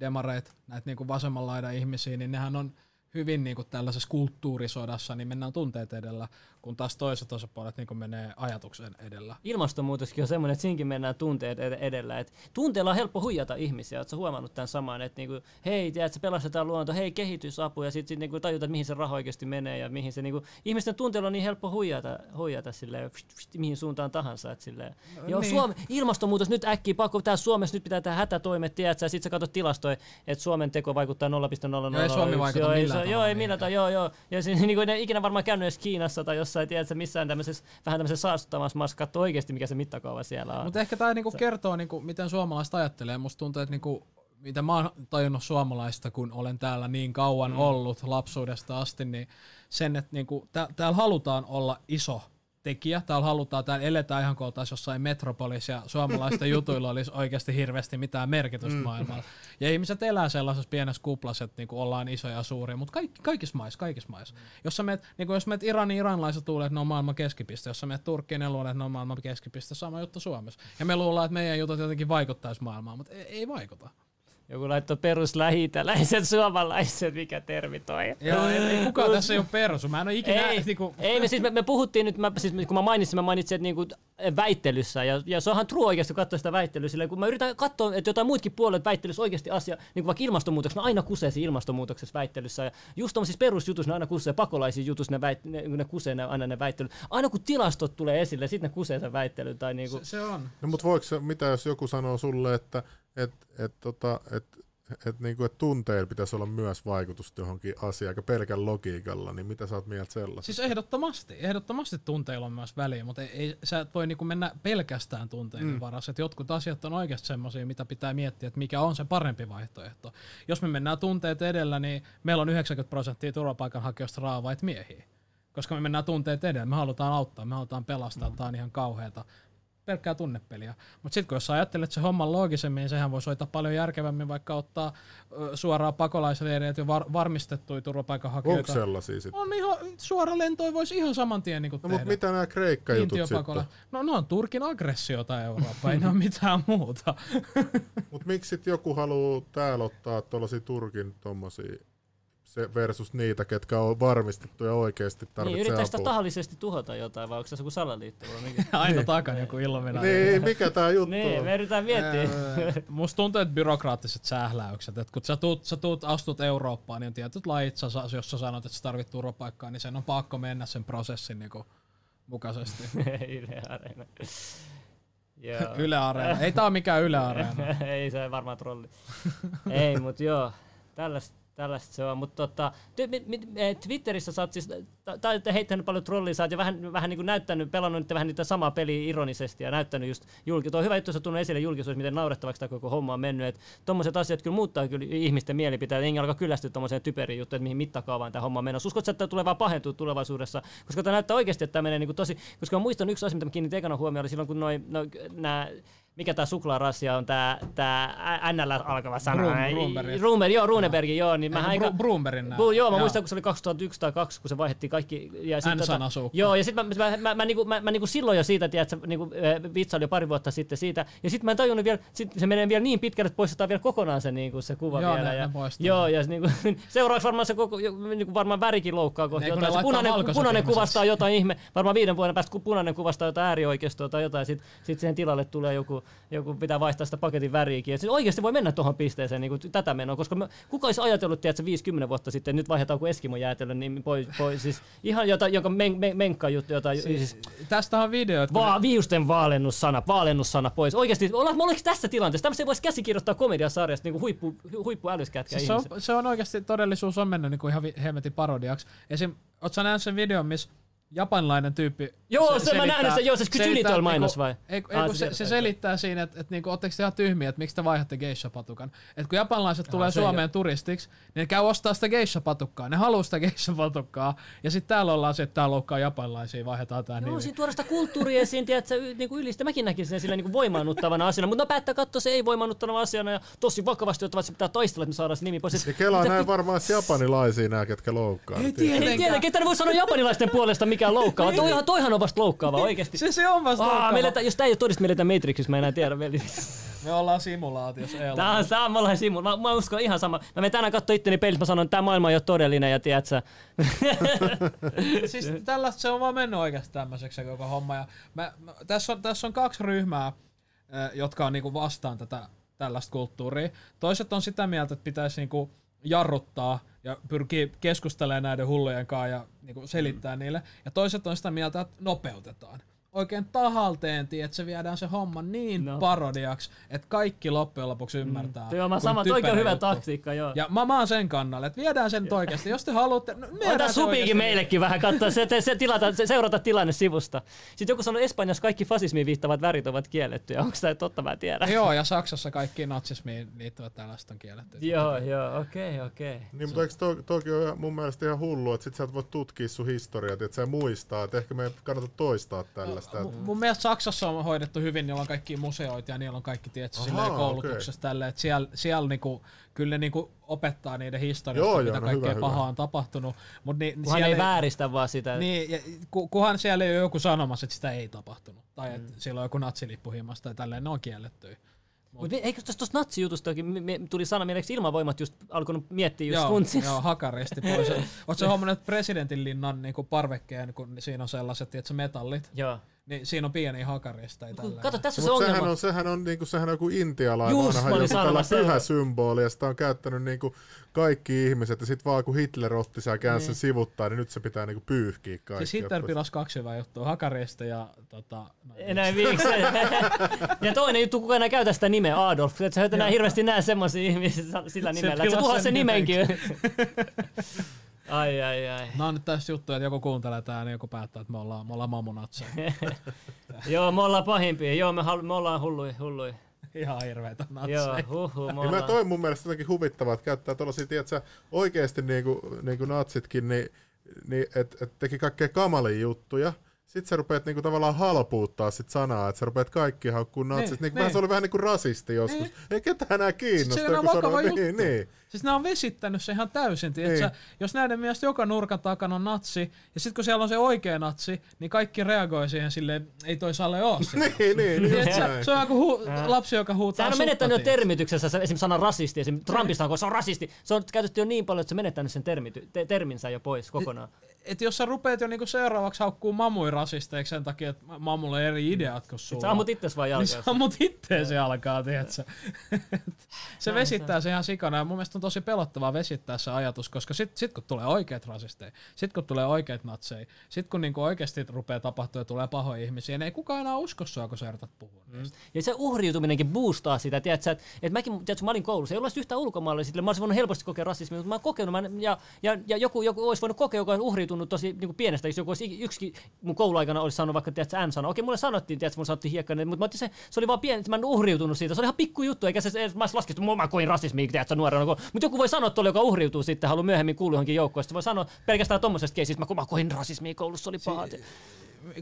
demareita, näitä niin vasemman laidan ihmisiä, niin nehän on hyvin niin kuin tällaisessa kulttuurisodassa, niin mennään tunteet edellä, kun taas toiset osapuolet niin kuin menee ajatuksen edellä. Ilmastonmuutoskin on semmoinen, että siinkin mennään tunteet edellä. Et tunteella on helppo huijata ihmisiä. Oletko huomannut tämän saman, että niinku, hei, tiedät, se pelastetaan luonto, hei, kehitysapu, ja sitten sit niinku tajutaan, että mihin se raha oikeasti menee, ja mihin se niinku, ihmisten tunteella on niin helppo huijata, huijata silleen, pst, pst, mihin suuntaan tahansa. Et silleen. No, joo, niin. Suome, ilmastonmuutos nyt äkkiä, pakko, tää Suomessa nyt pitää tehdä hätätoimet, tiedät, ja sitten sä katsot tilastoja, että Suomen teko vaikuttaa nolla pilkku nolla nolla yksi. Joo, ei millata, joo, joo. Ja se, niin kuin ei ikinä varmaan käynyt edes Kiinassa tai jossain, tiedätkö, missään tämmöisessä, vähän tämmöisessä saastuttamassa maassa, katso oikeasti, mikä se mittakaava siellä on. Mutta ehkä tämä niinku kertoo, niinku, miten suomalaiset ajattelee. Musta tuntuu, että niinku, mitä mä oon tajunnut suomalaista, kun olen täällä niin kauan mm. ollut lapsuudesta asti, niin sen, että niinku, tää, täällä halutaan olla iso tekijä. Täällä halutaan, täällä eletään ihan kuin jossain metropolissa ja suomalaisten jutuilla olisi oikeasti hirveästi mitään merkitystä mm. maailmalla. Ja ihmiset elää sellaisessa pienessä kuplassa, että niinku ollaan isoja ja suuria, mutta kaikki, kaikissa maissa, kaikissa maissa. Mm. Jos sä meet, niinku jos meet Iraniin, iranilaiset luulee, että ne on maailman keskipiste. Jos sä meet Turkkiin, ne luulee, että ne on maailman keskipiste. Sama juttu Suomessa. Ja me luullaan, että meidän jutut jotenkin vaikuttaisi maailmaan, mutta ei, ei vaikuta. Joku laittoi peruslähitäläiset suomalaiset, mikä termi toi. Joo, ei kukaan tässä ei ole perus. Mä en ole ikinä... Ei, niin kuin... ei me, siis me, me puhuttiin nyt, mä, siis, kun mä mainitsin, mä mainitsin, että niin kuin väittelyssä, ja, ja se onhan true oikeasti katsoa sitä väittelyä, sillä kun mä yritän katsoa, että jotain muutkin puolet väittelyssä oikeasti asia, niin kuin vaikka ilmastonmuutoksessa, mä aina kusesin ilmastonmuutoksessa väittelyssä, ja just on siis perusjutus, ne aina kusee, pakolaisia jutus, ne, väit, ne, ne kusee ne, aina ne väittelyt. Aina kun tilastot tulee esille, sitten ne kusee sen väittelyyn. Tai niin kuin... se, se on. No, mutta voiko se, mitä jos joku sanoo sulle, että Et, et, tota, et, et, niinku, et tunteilla pitäisi olla myös vaikutusta johonkin asiaan, eikä pelkän logiikalla, niin mitä sä oot mieltä sellaisesta? Siis ehdottomasti, ehdottomasti tunteilla on myös väliä, mutta ei, ei, sä et voi niinku mennä pelkästään tunteiden mm. varassa. Et jotkut asiat on oikeasti semmoisia, mitä pitää miettiä, että mikä on se parempi vaihtoehto. Jos me mennään tunteet edellä, niin meillä on yhdeksänkymmentä prosenttia turvapaikanhakijoista raavaita miehiä, koska me mennään tunteet edellä. Me halutaan auttaa, me halutaan pelastaa, mm. tämä on ihan kauheata. Pelkkää tunnepeliä. Mutta sitten kun jos ajattelet se homman loogisemmin, niin sehän voi soittaa paljon järkevämmin, vaikka ottaa suoraan pakolaisleireet ja var- varmistettuja turvapaikanhakijoita. Onko sellaisia sitten? On ihan, suora lentoja voisi ihan saman tien niin kuin no, tehdä. Mutta mitä nämä Kreikka-jutut sitten? No ne on Turkin aggressiota Eurooppaan, ei ne ole mitään muuta. Mutta miksi sitten joku haluaa täällä ottaa tuollaisia Turkin tuommoisia versus niitä, ketkä on varmistettu ja oikeasti tarvitsee niin, yritetään apua. Yritetään tahallisesti tuhota jotain, vai onko se joku salaliitto? Aina takan joku ilmena. Niin, mikä tää juttu on? Niin, me yritetään miettiä. Musta tuntuu, että byrokraattiset sähläykset, että kun sä, tuut, sä tuut, astut Eurooppaan, niin tietyt lajit, sä, jos sä sanot, että sä tarvit turvapaikkaa, niin sen on pakko mennä sen prosessin niin kuin, mukaisesti. Yle Areena. Yle Areena. Ei tää ole mikään Yle Areena. Ei, se on varmaan trolli. Ei, mut joo. Tällaista. Tällaista se on, mutta tota, Twitterissä sä oot siis, tai heittänyt paljon trollia, sä oot jo vähän, vähän niin kuin näyttänyt, pelannut nyt vähän niitä samaa peliä ironisesti ja näyttänyt just julkisuus. Tuo on hyvä juttu, sä tunnut esille julkisuus, miten naurettavaksi tämä koko homma on mennyt, että tommoset asiat kyllä muuttaa kyllä ihmisten mielipiteitä, enkä alkaa kyllästyä tommoseen typeriin juttuun, että mihin mittakaavaan tämä homma on menossa. Uskot sä, että tämä tulee vaan pahentua tulevaisuudessa, koska tämä näyttää oikeasti, että tämä menee niin kuin tosi, koska mä muistan yksi asia, mitä mä kiinnitin ekana huomioon, oli silloin kun noi, no, nämä... Mikä tää suklaarasia on tää tää N L alkava sana? Brunberg, joo, Runebergi, joo, niin mä aika Brunbergin nä. Joo, mä joo. muistan, kun se oli kaksituhattayksi tai kaksi, kun se vaihdettiin kaikki ja sitten tota, joo, ja sitten mä mä mä, mä, niinku, mä mä niinku silloin jo siitä tiedät, että niinku vitsaili jo pari vuotta sitten siitä. Ja sitten mä en tajunnut vielä, sit se menee vielä niin pitkälle, että poistetaan vielä kokonaan se niinku se kuva joo, vielä ja joo, ja niinku seuraavaksi varmaan se koko niinku varmaan värikin loukkaa kohta jotain. Se punainen punainen kuvastaa jotain ihme. Varmaan viiden vuoden päästä kun punainen kuvastaa jotain äärioikeistoa tai jotain, sit sit sen tilalle tulee joku joku pitää vaihtaa sitä paketin väriäkin. Siis oikeasti voi mennä tuohon pisteeseen niin kuin tätä menoa, koska kuka olisi ajatellut, tiedätkö, viisikymmentä vuotta sitten, nyt vaihdetaan kuin Eskimo-jäätelö, niin pois, pois. Siis ihan jotain, joka men, men, menkka juttu. Jotain, siis, siis, tästä on video. Va- viusten vaalennussana, vaalennussana pois. Oikeasti, oliko tässä tilanteessa? Tämmöistä ei voisi käsikirjoittaa komediasarjasta niin kuin huippu, huippuälyskätkä siis ihmisiä. Se on, se on oikeasti, todellisuus on mennyt niin kuin ihan hemmetin parodiaksi. Esim, ootko nähnyt sen videon, missä japanilainen tyyppi... Joo, se, se mä nähnyt sen, joo, se Skytynitoil mainos vai? Ei, ei, ah, se, se, se selittää siinä, että et, niinku, ootteko te ihan tyhmiä, että miksi te vaihdatte geisha-patukan. Että kun japanilaiset ah, tulee Suomeen jo. turistiksi, niin ne käy ostaa sitä geisha-patukkaa. Ne haluaa sitä geisha-patukkaa. Ja sitten täällä ollaan se, että tää loukkaa japanilaisia, vaihdetaan tää nimi. Joo, siinä tuoda sitä kulttuuria esiin, tiedätkö, niinku ylistä. Mäkin näkisin sen sillä niinku voimaannuttavana asiana, mutta no päättää katsoa se ei voimaannuttavana asiana ja tosi vakavasti ottavat, se pitää taistella, että me saadaan se nimi pois. Ja kelaa näin varmaan japanilaisia nää, ketkä loukkaa. Mikä loukkaava. Toihan, toihan on vasta loukkaava oikeesti. Se, se on vasta Aa, loukkaava. Meletään, jos tää ei ole todista, me eletään Matrixissa, mä enää tiedä vielä. Me ollaan simulaatiossa. Tää on samalla simulaatiossa. Mä, mä uskon ihan sama. Mä menen tänään katsoa itteni peilistä, mä sanon, että tää maailma ei ole todellinen ja tiedät sä. Siis tällaista se on vaan mennyt oikeesti tämmöiseksi koko homma. Ja mä, mä, tässä, on, tässä on kaksi ryhmää, jotka on niinku vastaan tätä tällaista kulttuuria. Toiset on sitä mieltä, että pitäisi niinku jarruttaa ja pyrkii keskustelemaan näiden hullujen kanssa ja niinku selittää mm. niille. Ja toiset on sitä mieltä, että nopeutetaan. Oikein tahalteen, että se viedään se homma niin no. parodiaksi, että kaikki loppujen lopuksi ymmärtää. Mm. Joo, mä sama, toikin on hyvä taktiikka, joo. Ja mä, mä oon sen kannalla, että viedään sen oikeasti, jos te haluatte. No, ota supiikin meillekin vähän, katsoa, se, se, se tilata, se, seurata tilanne sivusta. Sitten joku sanoi, että Espanjassa kaikki fasismiin viittavat värit ovat kiellettyjä. Onko tämä totta, mä en tiedä. Joo, ja Saksassa kaikki natsismiin liittyvät tällaiset on kielletty. Joo, joo, okei, okay, okei. Okay. Niin, mutta eikö to, toki ole mun mielestä ihan hullu, että sit sä et voi tutkia sun historiat, että sä muistaa, että ehkä me ei kannata toistaa tällä. M- mun mielestä Saksassa on hoidettu hyvin, niillä on kaikki museoita ja niillä on kaikki tietysti silleen koulutuksessa okay. tälleen, että siellä, siellä niinku, kyllä ne niinku opettaa niiden historiasta, joo, mitä joo, no kaikkea hyvä, pahaa hyvä. on tapahtunut. Mut ni, ni siellä ei vääristä vaan sitä. Niin, ja, ku, kuhan siellä ei ole joku sanomassa, että sitä ei tapahtunut. Tai mm. että siellä on joku natsilippu himmassa tai tälleen, ne on kiellettyä. Mutta eikö tuosta natsijutustakin tuli sana mieleksi ilmavoimat just alkanut miettiä just funtsin. Joo, hakaresti pois. Oletko sä huomannut, että presidentinlinnan niin parvekkeen, kun siinä on sellaiset tiedätkö, metallit? Joo. Niin siinä on pieniä hakaristeita. Kato, tässä se ongelma. Sehän on, sehän on, niinku, sehän on kuin intialainen, onhan joku tällainen pyhä symboli, ja sitä on käyttänyt niinku kaikki ihmiset, ja sitten vaan kun Hitler otti sen käänsi sen sivuttaa, niin nyt se pitää niinku pyyhkiä kaikki. Siis Hitler pilasi kaksi hyvää juttua, hakariste ja... Tota, enää viikseen. Ja toinen juttu, kuka enää käytä sitä nimeä, Adolf. Et sä et enää hirveästi näe semmoisia ihmisiä sillä nimellä. Se tuhaa sen nimenkin. Ai, ai, ai. No on nyt tässä juttu, että joku kuuntelee tää, niin joku päättää, että me ollaan, me ollaan mamunatseja. Joo, me ollaan pahimpia. Joo, me, me ollaan hulluja. Hulluja. Ihan hirveitä natseja. Joo, huhhuh. Me ollaan... Toi mun mielestä jotenkin huvittavaa, että käyttää tuollaisia, tiedätkö, oikeasti niin kuin, niin kuin natsitkin, niin, niin että et teki kaikkea kamalia juttuja. Sitten sä rupeat niinku tavallaan halpuuttaa sit sanaa, että sä rupeat kaikki haukkuun natsit. Niin, niin. Se oli vähän niin kuin rasisti joskus. Niin. Ei ketään enää kiinnostaa, kun sanoo niin, niin. Siis nämä on vesittänyt se ihan täysin. Niin. Sä, jos näiden mielestä joka nurkan takana on natsi, ja sitten kun siellä on se oikea natsi, niin kaikki reagoi siihen silleen, ei toi Salle oo sitä. Niin, niin, niin. Sä, se on joku lapsi, joka huutaa sutta. Sehän on menettänyt jo termityksessä esimerkiksi sana rasisti. Esimerkiksi Trumpista on, kun se on rasisti. Se on käytetty jo niin paljon, että se on menettänyt sen termity, te, terminsä jo pois kokonaan. Et jos sä rupeat jo niinku seuraavaksi haukkuu mamuja rasisteiksi sen takia, että mamulla on eri ideat kuin sulla. Sä ammut ittees vaan jalkaa. Niin sä ammut itteesi jalkaa, tiiätsä. Se vesittää se ihan sikana ja mun mielestä on tosi pelottavaa vesittää se ajatus, koska sit, sit kun tulee oikeat rasisteja, sit kun tulee oikeat natseja, sit kun niinku oikeesti rupeaa tapahtua ja tulee pahoja ihmisiä, niin ei kukaan enää usko sua, kun sä yrität puhua niistä. Mm. Ja se uhriutuminenkin boostaa sitä, tiiätsä, että et mäkin, tiiätsä, mä olin koulussa, ei ollut yhtään ulkomailla, mä olisin voinut helposti kokea rasismia, mutta mä oon kokenut, mä en, ja, ja, ja joku, joku olisi voinut kokea, joka on uhriutunut tunnu tosi niinku pienestä, jos joku olisi yksikin mun kouluaikana olisi sanonut vaikka tiedät sä M-sana. Okei, mulle sanottiin, tiedät sä, mulle sanottiin hiekkainen, mutta mä otin se, se oli vaan pieni, että mä en uhriutunut siitä. Se oli ihan pikku juttu, eikä se mä olisi laskettu, mä koin rasismia, tiedät sä nuorena. Mutta joku voi sanoa tuolle, joka uhriutuu sitten, haluaa myöhemmin kuulla johonkin joukkoon. Sitten voi sanoa pelkästään tommosesta keisistä, mä koin rasismia koulussa, oli paha. Si-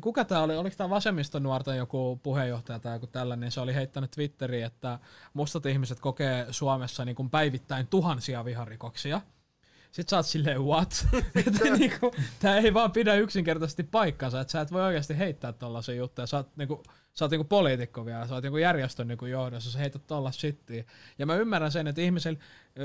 Kuka tämä oli? Oliko tämä vasemmistonuorten joku puheenjohtaja tai joku tällainen? Niin se oli heittänyt Twitteriin, että mustat ihmiset kokee Suomessa niin kuin päivittäin tuhansia viharikoksia. Sitten sä oot silleen, what? Niinku, tää ei vaan pidä yksinkertaisesti paikkansa, että sä et voi oikeasti heittää tollasen juttuja. Sä oot, niinku, sä oot niinku poliitikko vielä, sä oot niinku järjestön niinku johdossa, sä heität tollas shittia. Ja mä ymmärrän sen, että ihmisillä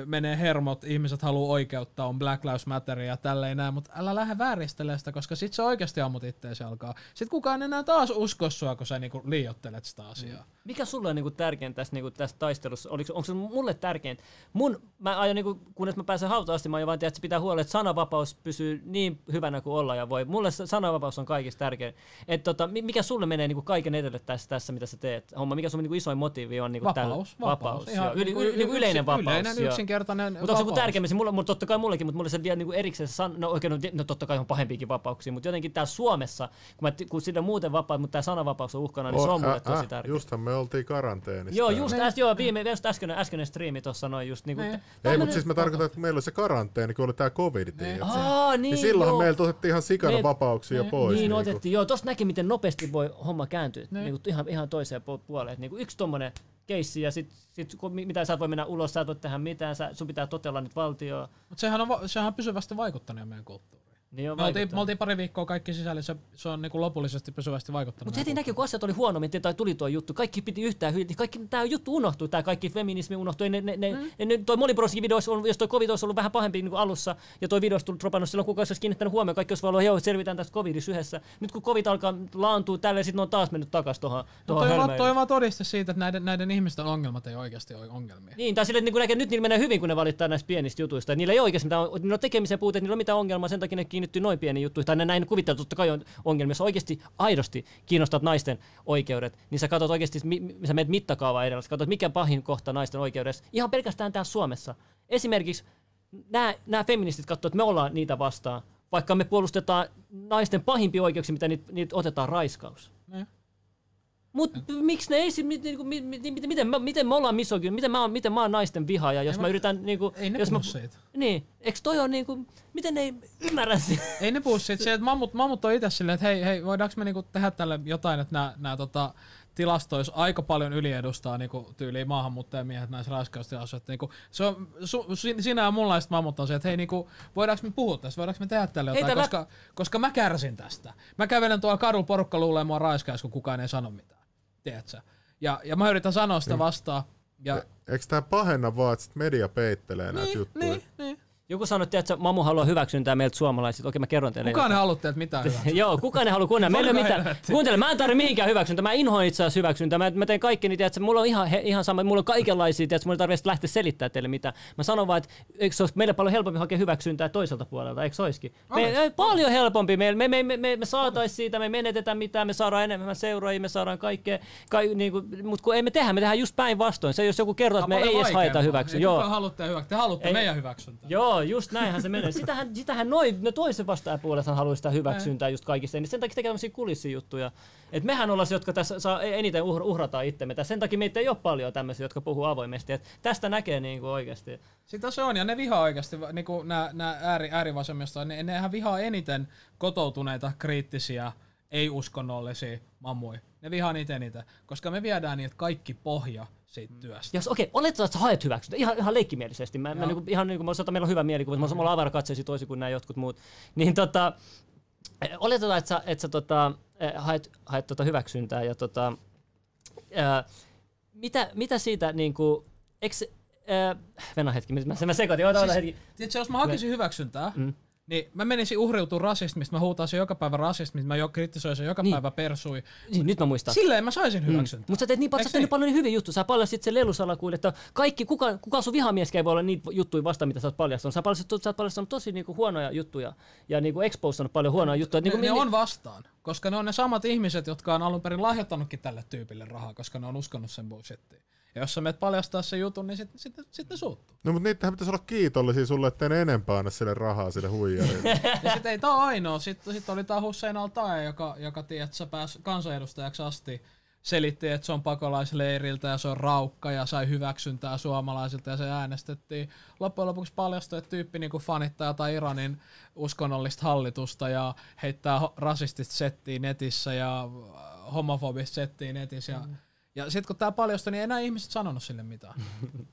menee hermot, ihmiset haluu oikeuttaa, on Black Lives Matter ja tälleen näin, mutta älä lähde vääristelemään sitä, koska sit sä oikeasti ammut itteesi alkaa. Sit kukaan enää taas usko sua, kun sä niinku liioittelet sitä asiaa. Mikä sulle on niinku tärkeintä tässä, niinku, tässä taistelussa? Oliko, onko se mulle tärkeintä? Mun, mä aion, niinku, kunnes mä pääsen hautaan asti, mä aion vaan tiedä, että pitää huolella, että sananvapaus pysyy niin hyvänä kuin olla ja voi. Mulle sananvapaus on kaikista tärkein. Et, tota, mikä sulle menee niinku, kaiken edelle tässä, tässä, mitä sä teet? Homma, mikä sun niinku, isoin motiivi on? Niinku, vapaus. Tälle, vapaus. vapaus yli, yli, yli, yleinen vapaus. Yleinen, joo. Yksinkertainen mut vapaus. Mutta onko se mulle, totta kai mullekin, mutta mulle se vielä niinku, erikseen, san, no, oikein, no, no totta kai on pahempiakin vapauksia, mutta jotenkin täällä Suomessa, kun, mä, kun sillä muuten vapaus, mutta tää sananvapaus on uhkana, niin oh, se on mulle tosi tärkeä. Me oltiin karanteenissa. Joo, just, äs, joo, viime, just äsken, äskeinen striimi tuossa noin just niinku. Ei, mutta nyt... siis mä tarkoitan, että meillä oli se karanteeni, kun oli tää covid, tiiätkö? Aa, niin, niin silloinhan meiltä otettiin ihan sikana me... vapauksia ne. pois. Niin, niin otettiin, joo. Tuossa näki, miten nopeasti voi homma kääntyä niin ihan, ihan toiseen puoleen. Niin yksi tommonen keissi ja sit, sit mitä sä et voi mennä ulos, sä et voi tehdä mitään, sä, sun pitää totella nyt valtioon. Mutta sehän on, sehän on pysyvästi vaikuttanut meidän kulttuuriin. Niin on me, oltiin, me oltiin pari viikkoa kaikki sisällä, se, se on niinku lopullisesti pysyvästi vaikuttanut. Mutta heti näki, kun asiat oli huonommin tai tuli tuo juttu, kaikki piti yhtään hyödyntää, kaikki tämä juttu unohtui, tämä kaikki feminismi unohtui. Ne, ne, ne, mm. ne, toi Molly Broskin video, jos tuo covid olisi ollut vähän pahempi niin kuin alussa, ja tuo video olisi dropannut silloin, kukaan olisi kiinnittänyt huomioon, kaikki olisi vaan ollut, joo, selvitään tästä covidissa yhdessä. Nyt kun covid alkaa laantua tälleen, sitten ne on taas mennyt takaisin tuohon no, hölmöön. Toi on vaan todiste siitä, että näiden, näiden ihmisten ongelmat ei oikeasti ole ongelmia. Niin, tai sille, että niin näkee, nyt niillä menee hyvin, kun ne valittaa näistä pienistä jutuista. Niillä ei oikeasti mitään, niillä on tekemisen puute, niillä on mitään ongelmaa, sen takia ne kiinnittyy noin pieniin juttuihin, tai ne näin kuvittelut, totta kai on ongelmia, jos oikeasti aidosti kiinnostat naisten oikeudet, niin sä katsot oikeasti, sä menet mittakaavaa edellä, sä katsot mikä pahin kohta naisten oikeudessa, ihan pelkästään täällä Suomessa. Esimerkiksi nämä, nämä feministit katsovat, että me ollaan niitä vastaan, vaikka me puolustetaan naisten pahimpia oikeuksia, mitä niitä, niitä otetaan raiskaus. Mm. Mut miksi ne ei niinku miten miten miten, miten me ollaan misogyn, miten mä oon miten mä oon naisten vihaaja, jos ei mä, mä yritän niinku jos mä siitä. Niin, eks toi on niinku miten ei ymmärrä sitä. Ei ne puhu siitä, että mammut mammut on itse silleen, että hei hei voidaanko me niinku tehdä tälle jotain, että nä nä tota tilastoissa aika paljon yliedustaa niinku tyyliin maahanmuuttajamiehet näissä raiskaustilastoissa. Niinku, se on su, sinä ja munlaiset mammuttaa se, että hei, niinku, voidaanko me puhua tästä, voidaanko me tehdä tälle jotain, koska, lä- koska mä kärsin tästä. Mä kävelen tuolla kadulla, porukka luulee mua raiskaus, kun kukaan ei sano mitään. Tiedätkö? Ja, ja mä yritän sanoa sitä vastaan. Ja... E, eikö tää pahenna vaan, että media peittelee niin, näitä juttuja? Niin, niin. Joku sanoi, että Mamu haluaa hyväksyntää meiltä suomalaisilta. Okei, mä kerron teille. Kukaan ei halua teiltä mitään hyväksyntää. Joo, kukaan ei halua kuunnella. Meillä ei mitään. Kuuntele, mä en tarvitse mihinkään hyväksyntää. Mä inhoan itse asiassa hyväksyntää. Mä, mä teen kaikki niitä, että mulla on ihan, he, ihan sama. Mulla on kaikenlaisia, että mulla ei tarvitse lähteä selittämään teille mitään. Mä sanon vaan, että eikö se olisi meille paljon helpompi hakea hyväksyntää toiselta puolelta, eikö se olisikin? Me, paljon helpompi. Me, me, me, me, me, me saataisiin siitä, me menetetään mitään, me saadaan enemmän seuraajia, me saadaan kaikkea. Kaik, niin kuin, mutta kun ei me tehdä, me tehdään just päinvastoin. Se jos joku kertoo, että me ei edes haeta hyväksyntää. Te haluatte meidän hyväksyntää. Joo, just näinhän se menee. Sitähän, sitähän noi, no toisen vastaajapuolensa haluaa sitä hyväksyntää just kaikista. Sen takia tekee tämmöisiä kulissijuttuja. Et mehän ollaan se, jotka tässä saa eniten uhrataan itsemme. Sen takia meitä ei ole paljon tämmöisiä, jotka puhuu avoimesti. Et tästä näkee niinku oikeasti. Sitä se on, ja ne vihaa oikeasti, niinku nämä ääri, äärivasemmistot, ne, nehän vihaa eniten kotoutuneita, kriittisiä, ei-uskonnollisia mamuja. Ne vihaa niitä eniten, koska me viedään niitä kaikki pohja. Jos okei, oletetaan, että sä haet hyväksyntää, ihan, ihan leikkimielisesti. Mä, mä, niinku, ihan, niinku, mä sanotaan, meillä on hyvä mielikuva, mutta mä ollaan avarakatseisia toisin kuin nämä jotkut muut. Niin, tota, oletetaan, että sä, et sä tota, haet, haet tota hyväksyntää. Ja, tota, ää, mitä, mitä siitä, niinku, eks, ää, venä hetki, mä, mä sekoitin, oota, oota hetki. Tiedätkö, jos mä hakisin hyväksyntää, mm. niin mä menisin uhriutumaan rasismista, mä huutaisin joka päivä rasismista, mä jo kritisoisin joka niin. päivä persui. Niin, nyt mä muistan. Silleen mä saisin hyväksyntää. Mm. Mutta sä teet niin, pa- sä teet niin paljon niin hyviä juttuja. Sä paljastit sen lelusalakuille, että kaikki, kuka, kuka sun vihamieskä ei voi olla niitä juttuja vastaan, mitä sä oot paljastanut. Sä oot paljastanut, paljastanut tosi niinku huonoja juttuja ja niinku exposannut paljon huonoja juttuja. Ne, niin, ne niin, on vastaan, koska ne on ne samat ihmiset, jotka on alun perin lahjoittanutkin tälle tyypille rahaa, koska ne on uskonut sen bullshittiin. Ja jos sä menet paljastaa sen jutun, niin sitten sit, sit ne suuttuu. No mutta niitähän pitäisi olla kiitollisia sulle, ettei ne enempää anna sille rahaa sille huijarille. Ja sit ei tää ainoa. Sitten sit oli tää Hussein Altaja, joka, joka tiedät, että sä pääsi kansanedustajaksi asti. Selitti, että se on pakolaisleiriltä ja se on raukka ja sai hyväksyntää suomalaisilta ja se äänestettiin. Loppujen lopuksi paljastui, että tyyppi niin kuin fanittaa tai Iranin uskonnollista hallitusta ja heittää rasistista settiä netissä ja homofobista settiä netissä ja... Mm. Ja sit kun tää paljastui, niin ei enää ihmiset sanonut sille mitään.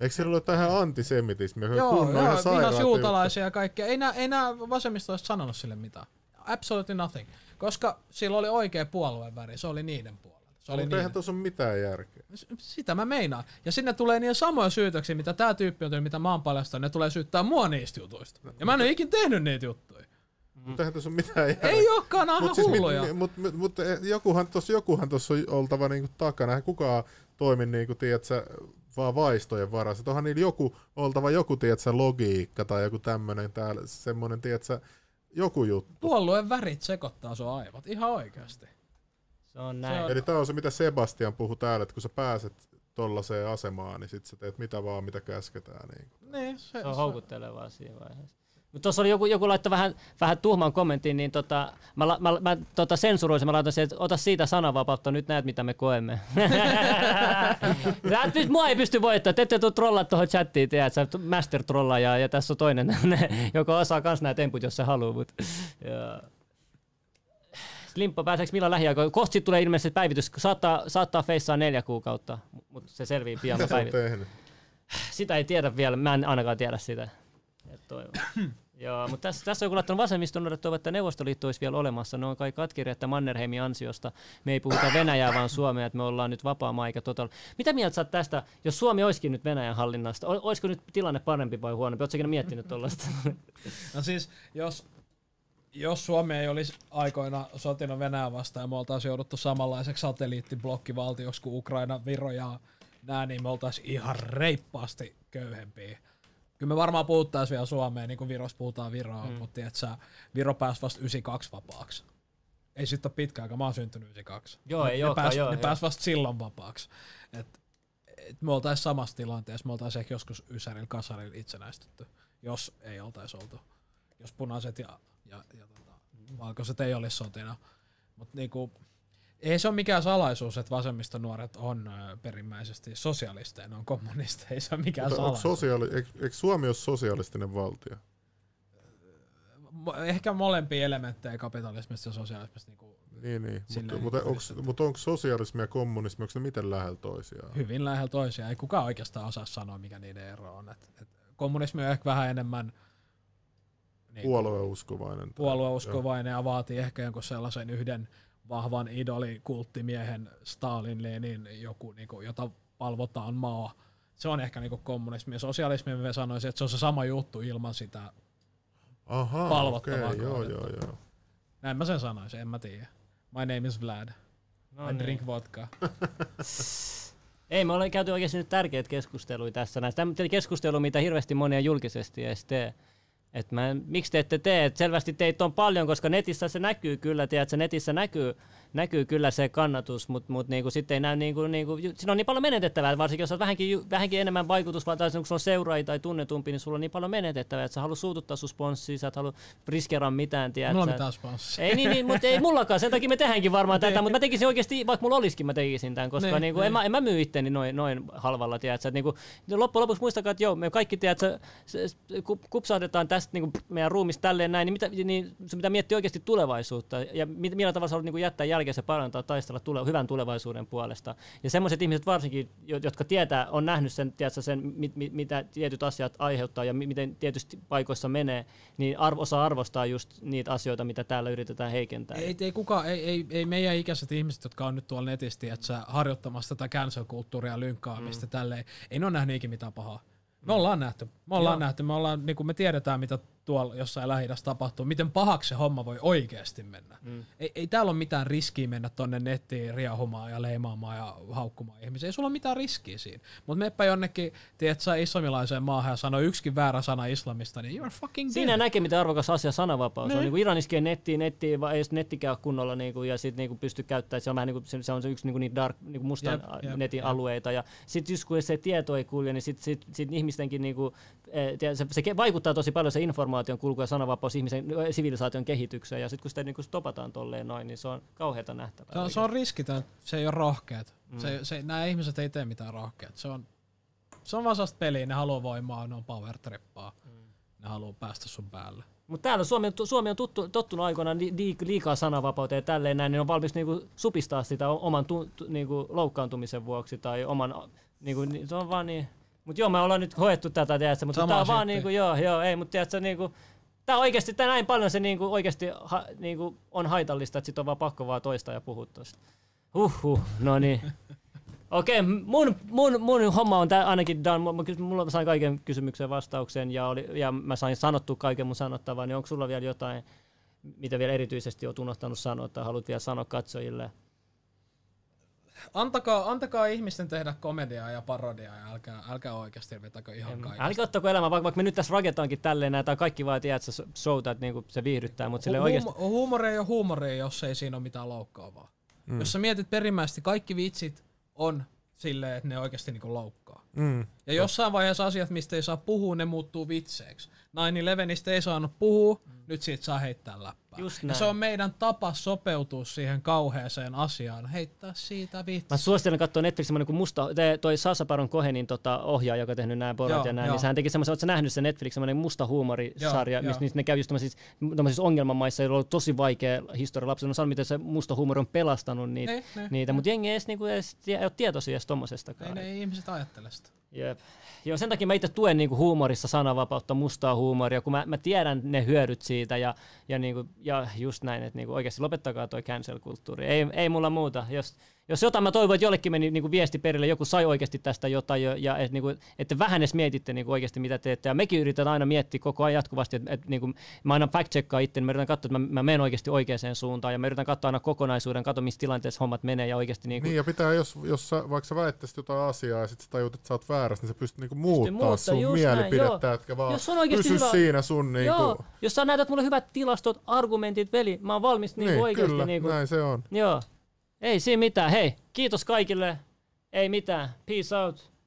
Eikö sillä ole tähän antisemitismiä? Joo, joo, vihasjuutalaisia ja kaikkea. Ei nää, ei nää vasemmistolaiset sanonut sille mitään. Absolutely nothing. Koska sillä oli oikea puolueväri, se oli niiden puolella. Mutta eihän tuossa ole mitään järkeä. Sitä mä meinaan. Ja sinne tulee niitä samoja syytöksiä, mitä tää tyyppi on tehnyt, mitä mä oon paljastanut. Ne tulee syyttää mua niistä jutuista. Ja mä en ole ikin tehnyt niitä juttuja. Mutta eihän tuossa ole mitään järkeä. Ei olekaan, nämä on mut ihan hulluja. Siis, mutta mut, mut, jokuhan tuossa on oltava niinku takana. Eihän kukaan toimi niinku, tiedätkö, vaan vaistojen varassa. Onhan niillä joku, oltava joku tiedätkö, logiikka tai joku tämmöinen täällä, semmoinen tiedätkö, joku juttu. Puolueen värit sekoittaa sun aivot, ihan oikeasti. Se on näin. Se on... Eli tämä on se, mitä Sebastian puhui täällä, että kun sä pääset tollaiseen asemaan, niin sit sä teet mitä vaan, mitä käsketään. Niinku. Niin, se, se on se... houkuttelevaa siinä vaiheessa. Mutta tuossa oli joku, joku laittoi vähän, vähän tuhmaan kommentin, niin tota, mä, mä, mä tota sensuroisin, mä laitan sen, että ota siitä sananvapautta, nyt näet mitä me koemme. Sä, nyt mua ei pysty voittamaan, te ette tule trollaa tuohon chattiin, tiedät, sä master trollaa ja, ja tässä on toinen, joka osaa kans nää temput, jos se haluaa. Mut. Ja. Limppa, pääseekö milloin lähiaikoina? Kohta sit tulee ilmeisesti päivitys, saattaa, saattaa feissaa neljä kuukautta, mutta se selvii pian. Sitä ei tiedä vielä, mä en ainakaan tiedä sitä. Joo, mutta tässä, tässä on joku laittanut vasemmiston odottava, että Neuvostoliitto olisi vielä olemassa. Ne on kai katkeria, että Mannerheimin ansiosta me ei puhuta Venäjää, vaan Suomea, että me ollaan nyt vapaa maa eikä total. Mitä mieltä sä oot tästä, jos Suomi olisikin nyt Venäjän hallinnasta? Olisiko nyt tilanne parempi vai huonompi? Oletko säkin miettinyt tuollaista? No siis, jos, jos Suomi ei olisi aikoina sotinut Venäjää vastaan ja me oltaisiin jouduttu samanlaiseksi satelliittiblokkivaltioksi kuin Ukraina, Viro ja nää, niin me oltaisiin ihan reippaasti köyhempiä. Kyllä me varmaan puhuttaisiin vielä Suomeen, niin kuin Virossa puhutaan Viroa, mm. mutta että sä Viro pääsi vasta yhdeksänkymmentäkaksi vapaaksi. Ei sit ole pitkä aika, mä oon syntynyt yhdeksänkymmentäkaksi. Joo, ei ne olekaan, pääs, joo. Ne pääsi vasta silloin vapaaksi. Et, et me oltaisiin samassa tilanteessa, me oltaisiin ehkä joskus ysärillä, kasarilla itsenäistetty, jos ei oltaisi oltu. Jos punaiset ja, ja, ja tota, valkoiset ei olisi sotina. Mutta niinku, ei se ole mikään salaisuus, että vasemmistonuoret on perimmäisesti sosialisteja, ne on kommunisteja, ei se ole mikään mutta salaisuus. Sosiaali- eikö, eikö Suomi ole sosialistinen valtio? Ehkä molempia elementtejä kapitalismista ja sosialismista. Niin, niin, niin. mutta mut, mut, mut onko sosialismi ja kommunismi, onko ne miten lähellä toisiaan? Hyvin lähellä toisiaan, ei kukaan oikeastaan osaa sanoa, mikä niiden ero on. Et, et kommunismi on ehkä vähän enemmän... Niin, puolueuskovainen. Puolueuskovainen ja vaatii ehkä jonkun sellaisen yhden vahvan idoli kulttimiehen Stalin, Lenin, joku, niin kuin, jota palvotaan maa. Se on ehkä niin kuin kommunismi. Ja sosialismi, me sanoisin, että se on se sama juttu ilman sitä Aha, palvottavaa okay, joo, joo, joo. Näin mä sen sanoisin, en mä tiedä. My name is Vlad. No I niin. drink vodka. Ei, me ollaan käyty oikeasti nyt tärkeitä keskusteluja tässä. Näistä keskustelua, mitä hirveästi monia julkisesti edes tee. Et mä, miksi te ette tee? Et selvästi teitä on paljon, koska netissä se näkyy kyllä, tiedätkö, netissä näkyy, näkyy kyllä se kannatus, mutta mut niinku, sitten ei näy, niinku, niinku, siinä on niin paljon menetettävää, varsinkin jos on vähänkin, vähänkin enemmän vaikutusvaltaista, kun sulla on seuraajia tai tunnetumpi, niin sulla on niin paljon menetettävää, että sä haluat suututtaa sun sponssiin, sä et halua riskeeraa mitään, tiedätkö. Mulla on mitään sponssia. Ei, niin, niin, mutta ei mullakaan, sen takia me tehdäänkin varmaan tätä, mutta mä tekisin oikeasti, vaikka mulla olisikin, mä tekisin tämän, koska ne, niinku, ne. En, mä, en mä myy itteni noin, noin halvalla, tiedätkö. Et, niinku, loppujen lopuksi muistakaa, että joo, me kaikki, tiedätkö, kupsahdetaan tästä niinku, meidän ruumista tälleen näin, niin, mitä, niin se pitää miettiä oikeasti tulevaisuutta ja mit, millä tavalla sä haluat niinku, jättää jälkeensä parantaa, taistella tule, hyvän tulevaisuuden puolesta. Ja sellaiset ihmiset varsinkin, jotka tietää, on nähnyt sen, tiedätkö, sen mit, mit, mitä tietyt asiat aiheuttaa ja miten tietysti paikoissa menee, niin arvo, osaa arvostaa just niitä asioita, mitä täällä yritetään heikentää. Ei, ei, kukaan, ei, ei, ei meidän ikäiset ihmiset, jotka on nyt tuolla netisti, että harjoittamassa tätä cancel-kulttuuria, lynkkaamista mm. tälleen, ei ne ole nähnyt ikinä mitään pahaa. Me ollaan nähty. Me ollaan Joo. nähty. Me, ollaan, niin me tiedetään, mitä tuolla jossain Lähi-idässä tapahtuu. Miten pahaksi se homma voi oikeasti mennä. Mm. Ei, ei täällä ole mitään riskiä mennä tonne nettiin riahumaan ja leimaamaan ja haukkumaan ihmisiä. Ei sulla ole mitään riskiä siinä. Mutta meppä jonnekin, tiedätkö, islamilaiseen maahan ja sanoi yksikin väärä sana islamista, niin you're fucking dead. Siinä näkee, mitä arvokas asia sananvapaus ne. on. Niin kuin Iran iskee nettiin, nettiin, vai ei jos netti käy kunnolla niin kuin, ja sitten niin pystyy käyttämään. Se on, vähän, niin kuin, se on se yksi niin dark, niin mustan jep, jep, netin jep. alueita. Ja sitten just kun se tieto ei kulje, niin sitten sit, sit, sit ihmistenkin niin kuin, se, se vaikuttaa tosi paljon se informaation kulku ja sananvapaus ihmisen sivilisaation kehitykseen, ja sitten kun sitä niin stopataan tolleen noin, niin se on kauheata nähtävää. Se on, se on riskitön, se ei ole rohkeat. Mm. Se, se, nämä ihmiset ei tee mitään rohkeat. Se on, se on vaan sellaista peliä, ne haluaa voimaa, ne on power-trippaa, mm. ne haluaa päästä sun päälle. Mutta täällä Suomi on, Suomi on tuttu, tottunut aikoinaan liikaa sananvapauteen ja tälleen näin, niin on valmis niinku supistaa sitä oman tu, tu, niinku loukkaantumisen vuoksi tai oman, niinku, se on vaan niin... Mut joo, me ollaan nyt hoettu tätä, tiedätkö, mutta tää on vaan niinku joo, joo, ei, mutta tiedätkö niinku tää oikeesti tää näin paljon se niinku oikeesti ha, niinku on haitallista, että sit on vaan pakko vaan toistaa ja puhua tosta. Huhhuh, no niin. Okei, okay, mun mun mun homma on tää ainakin done. Mulla sain kaiken kysymykseen vastauksen ja oli ja mä sain sanottu kaiken mun sanottavaa, niin onko sulla vielä jotain mitä vielä erityisesti oot unohtanut sanoa tai haluat vielä sanoa katsojille? Antakaa, antakaa ihmisten tehdä komediaa ja parodiaa ja älkää, älkää oikeasti vetäkö ihan kaikesta. Älkää ottako elämää, vaikka me nyt tässä raketaankin tälleen, näitä kaikki vaan tiedät, että showta, että niinku se viihdyttää, mutta sille oikeasti... Huumori ei ole huumori, jos ei siinä ole mitään loukkaavaa. Mm. Jos sä mietit perimmäisesti, kaikki vitsit on silleen, että ne oikeasti niinku loukkaa. Mm. Ja jossain vaiheessa asiat, mistä ei saa puhua, ne muuttuu vitseeksi. nine elevenistä ei saanut puhua, mm. nyt siitä saa heittää läppää. Ja se on meidän tapa sopeutua siihen kauheeseen asiaan, heittää siitä vitsi. Mä suosittelen katsoa Netflixissä, niin kun musta, te, toi Sacha Baron Cohenin tota, ohjaaja, joka on tehnyt nämä porot ja näin, jo. Niin sehän teki semmoisen, ootko sä nähnyt sen Netflix, semmoinen musta huumorisarja, missä ne käy just tämmöisissä, tämmöisissä ongelmamaissa, joilla on ollut tosi vaikea historia lapsille, on sanonut, miten se musta huumori on pelastanut niitä, ne, ne, niitä. Mutta jengi edes, niinku, edes, ei ole tietoisia edes tommosestakaan. Ei ne ihmiset ajattele sitä. Jep. Joo, sen takia mä itse tuen niinku huumorissa sananvapautta, mustaa huumoria, kun mä, mä tiedän ne hyödyt siitä ja, ja, niinku, ja just näin, että niinku oikeasti lopettakaa toi cancel-kulttuuri. Ei, ei mulla muuta. Jos, jos jotain mä toivon, että jollekin meni niinku viesti perille, joku sai oikeasti tästä jotain, ja, ja et, niinku, että vähän edes mietitte niinku oikeasti mitä teette. Ja mekin yritetään aina miettiä koko ajan jatkuvasti, että et, niinku, mä aina fact-checkaan itteni, mä yritän katsoa, että mä, mä menen oikeasti oikeaan suuntaan, ja mä yritän katsoa aina kokonaisuuden, katsoa missä tilanteessa hommat menee. Ja oikeasti, niinku... Niin, ja pitää, jos, jos sä, vaikka sä väittäisit jotain asiaa, ja sit sä tajut, että sä oot väärässä, niin sä pystyt niinku muuttaa sun mielipidettä, etkä vaan pysy hyvä... siinä sun... Niinku... Joo, jos sä näytät mulle hyvät tilastot, argumentit, veli, mä oon valmis niinku niin, oikeasti. Kyllä, niinku... näin se on. Joo. Ei siinä mitään. Hei, kiitos kaikille. Ei mitään. Peace out.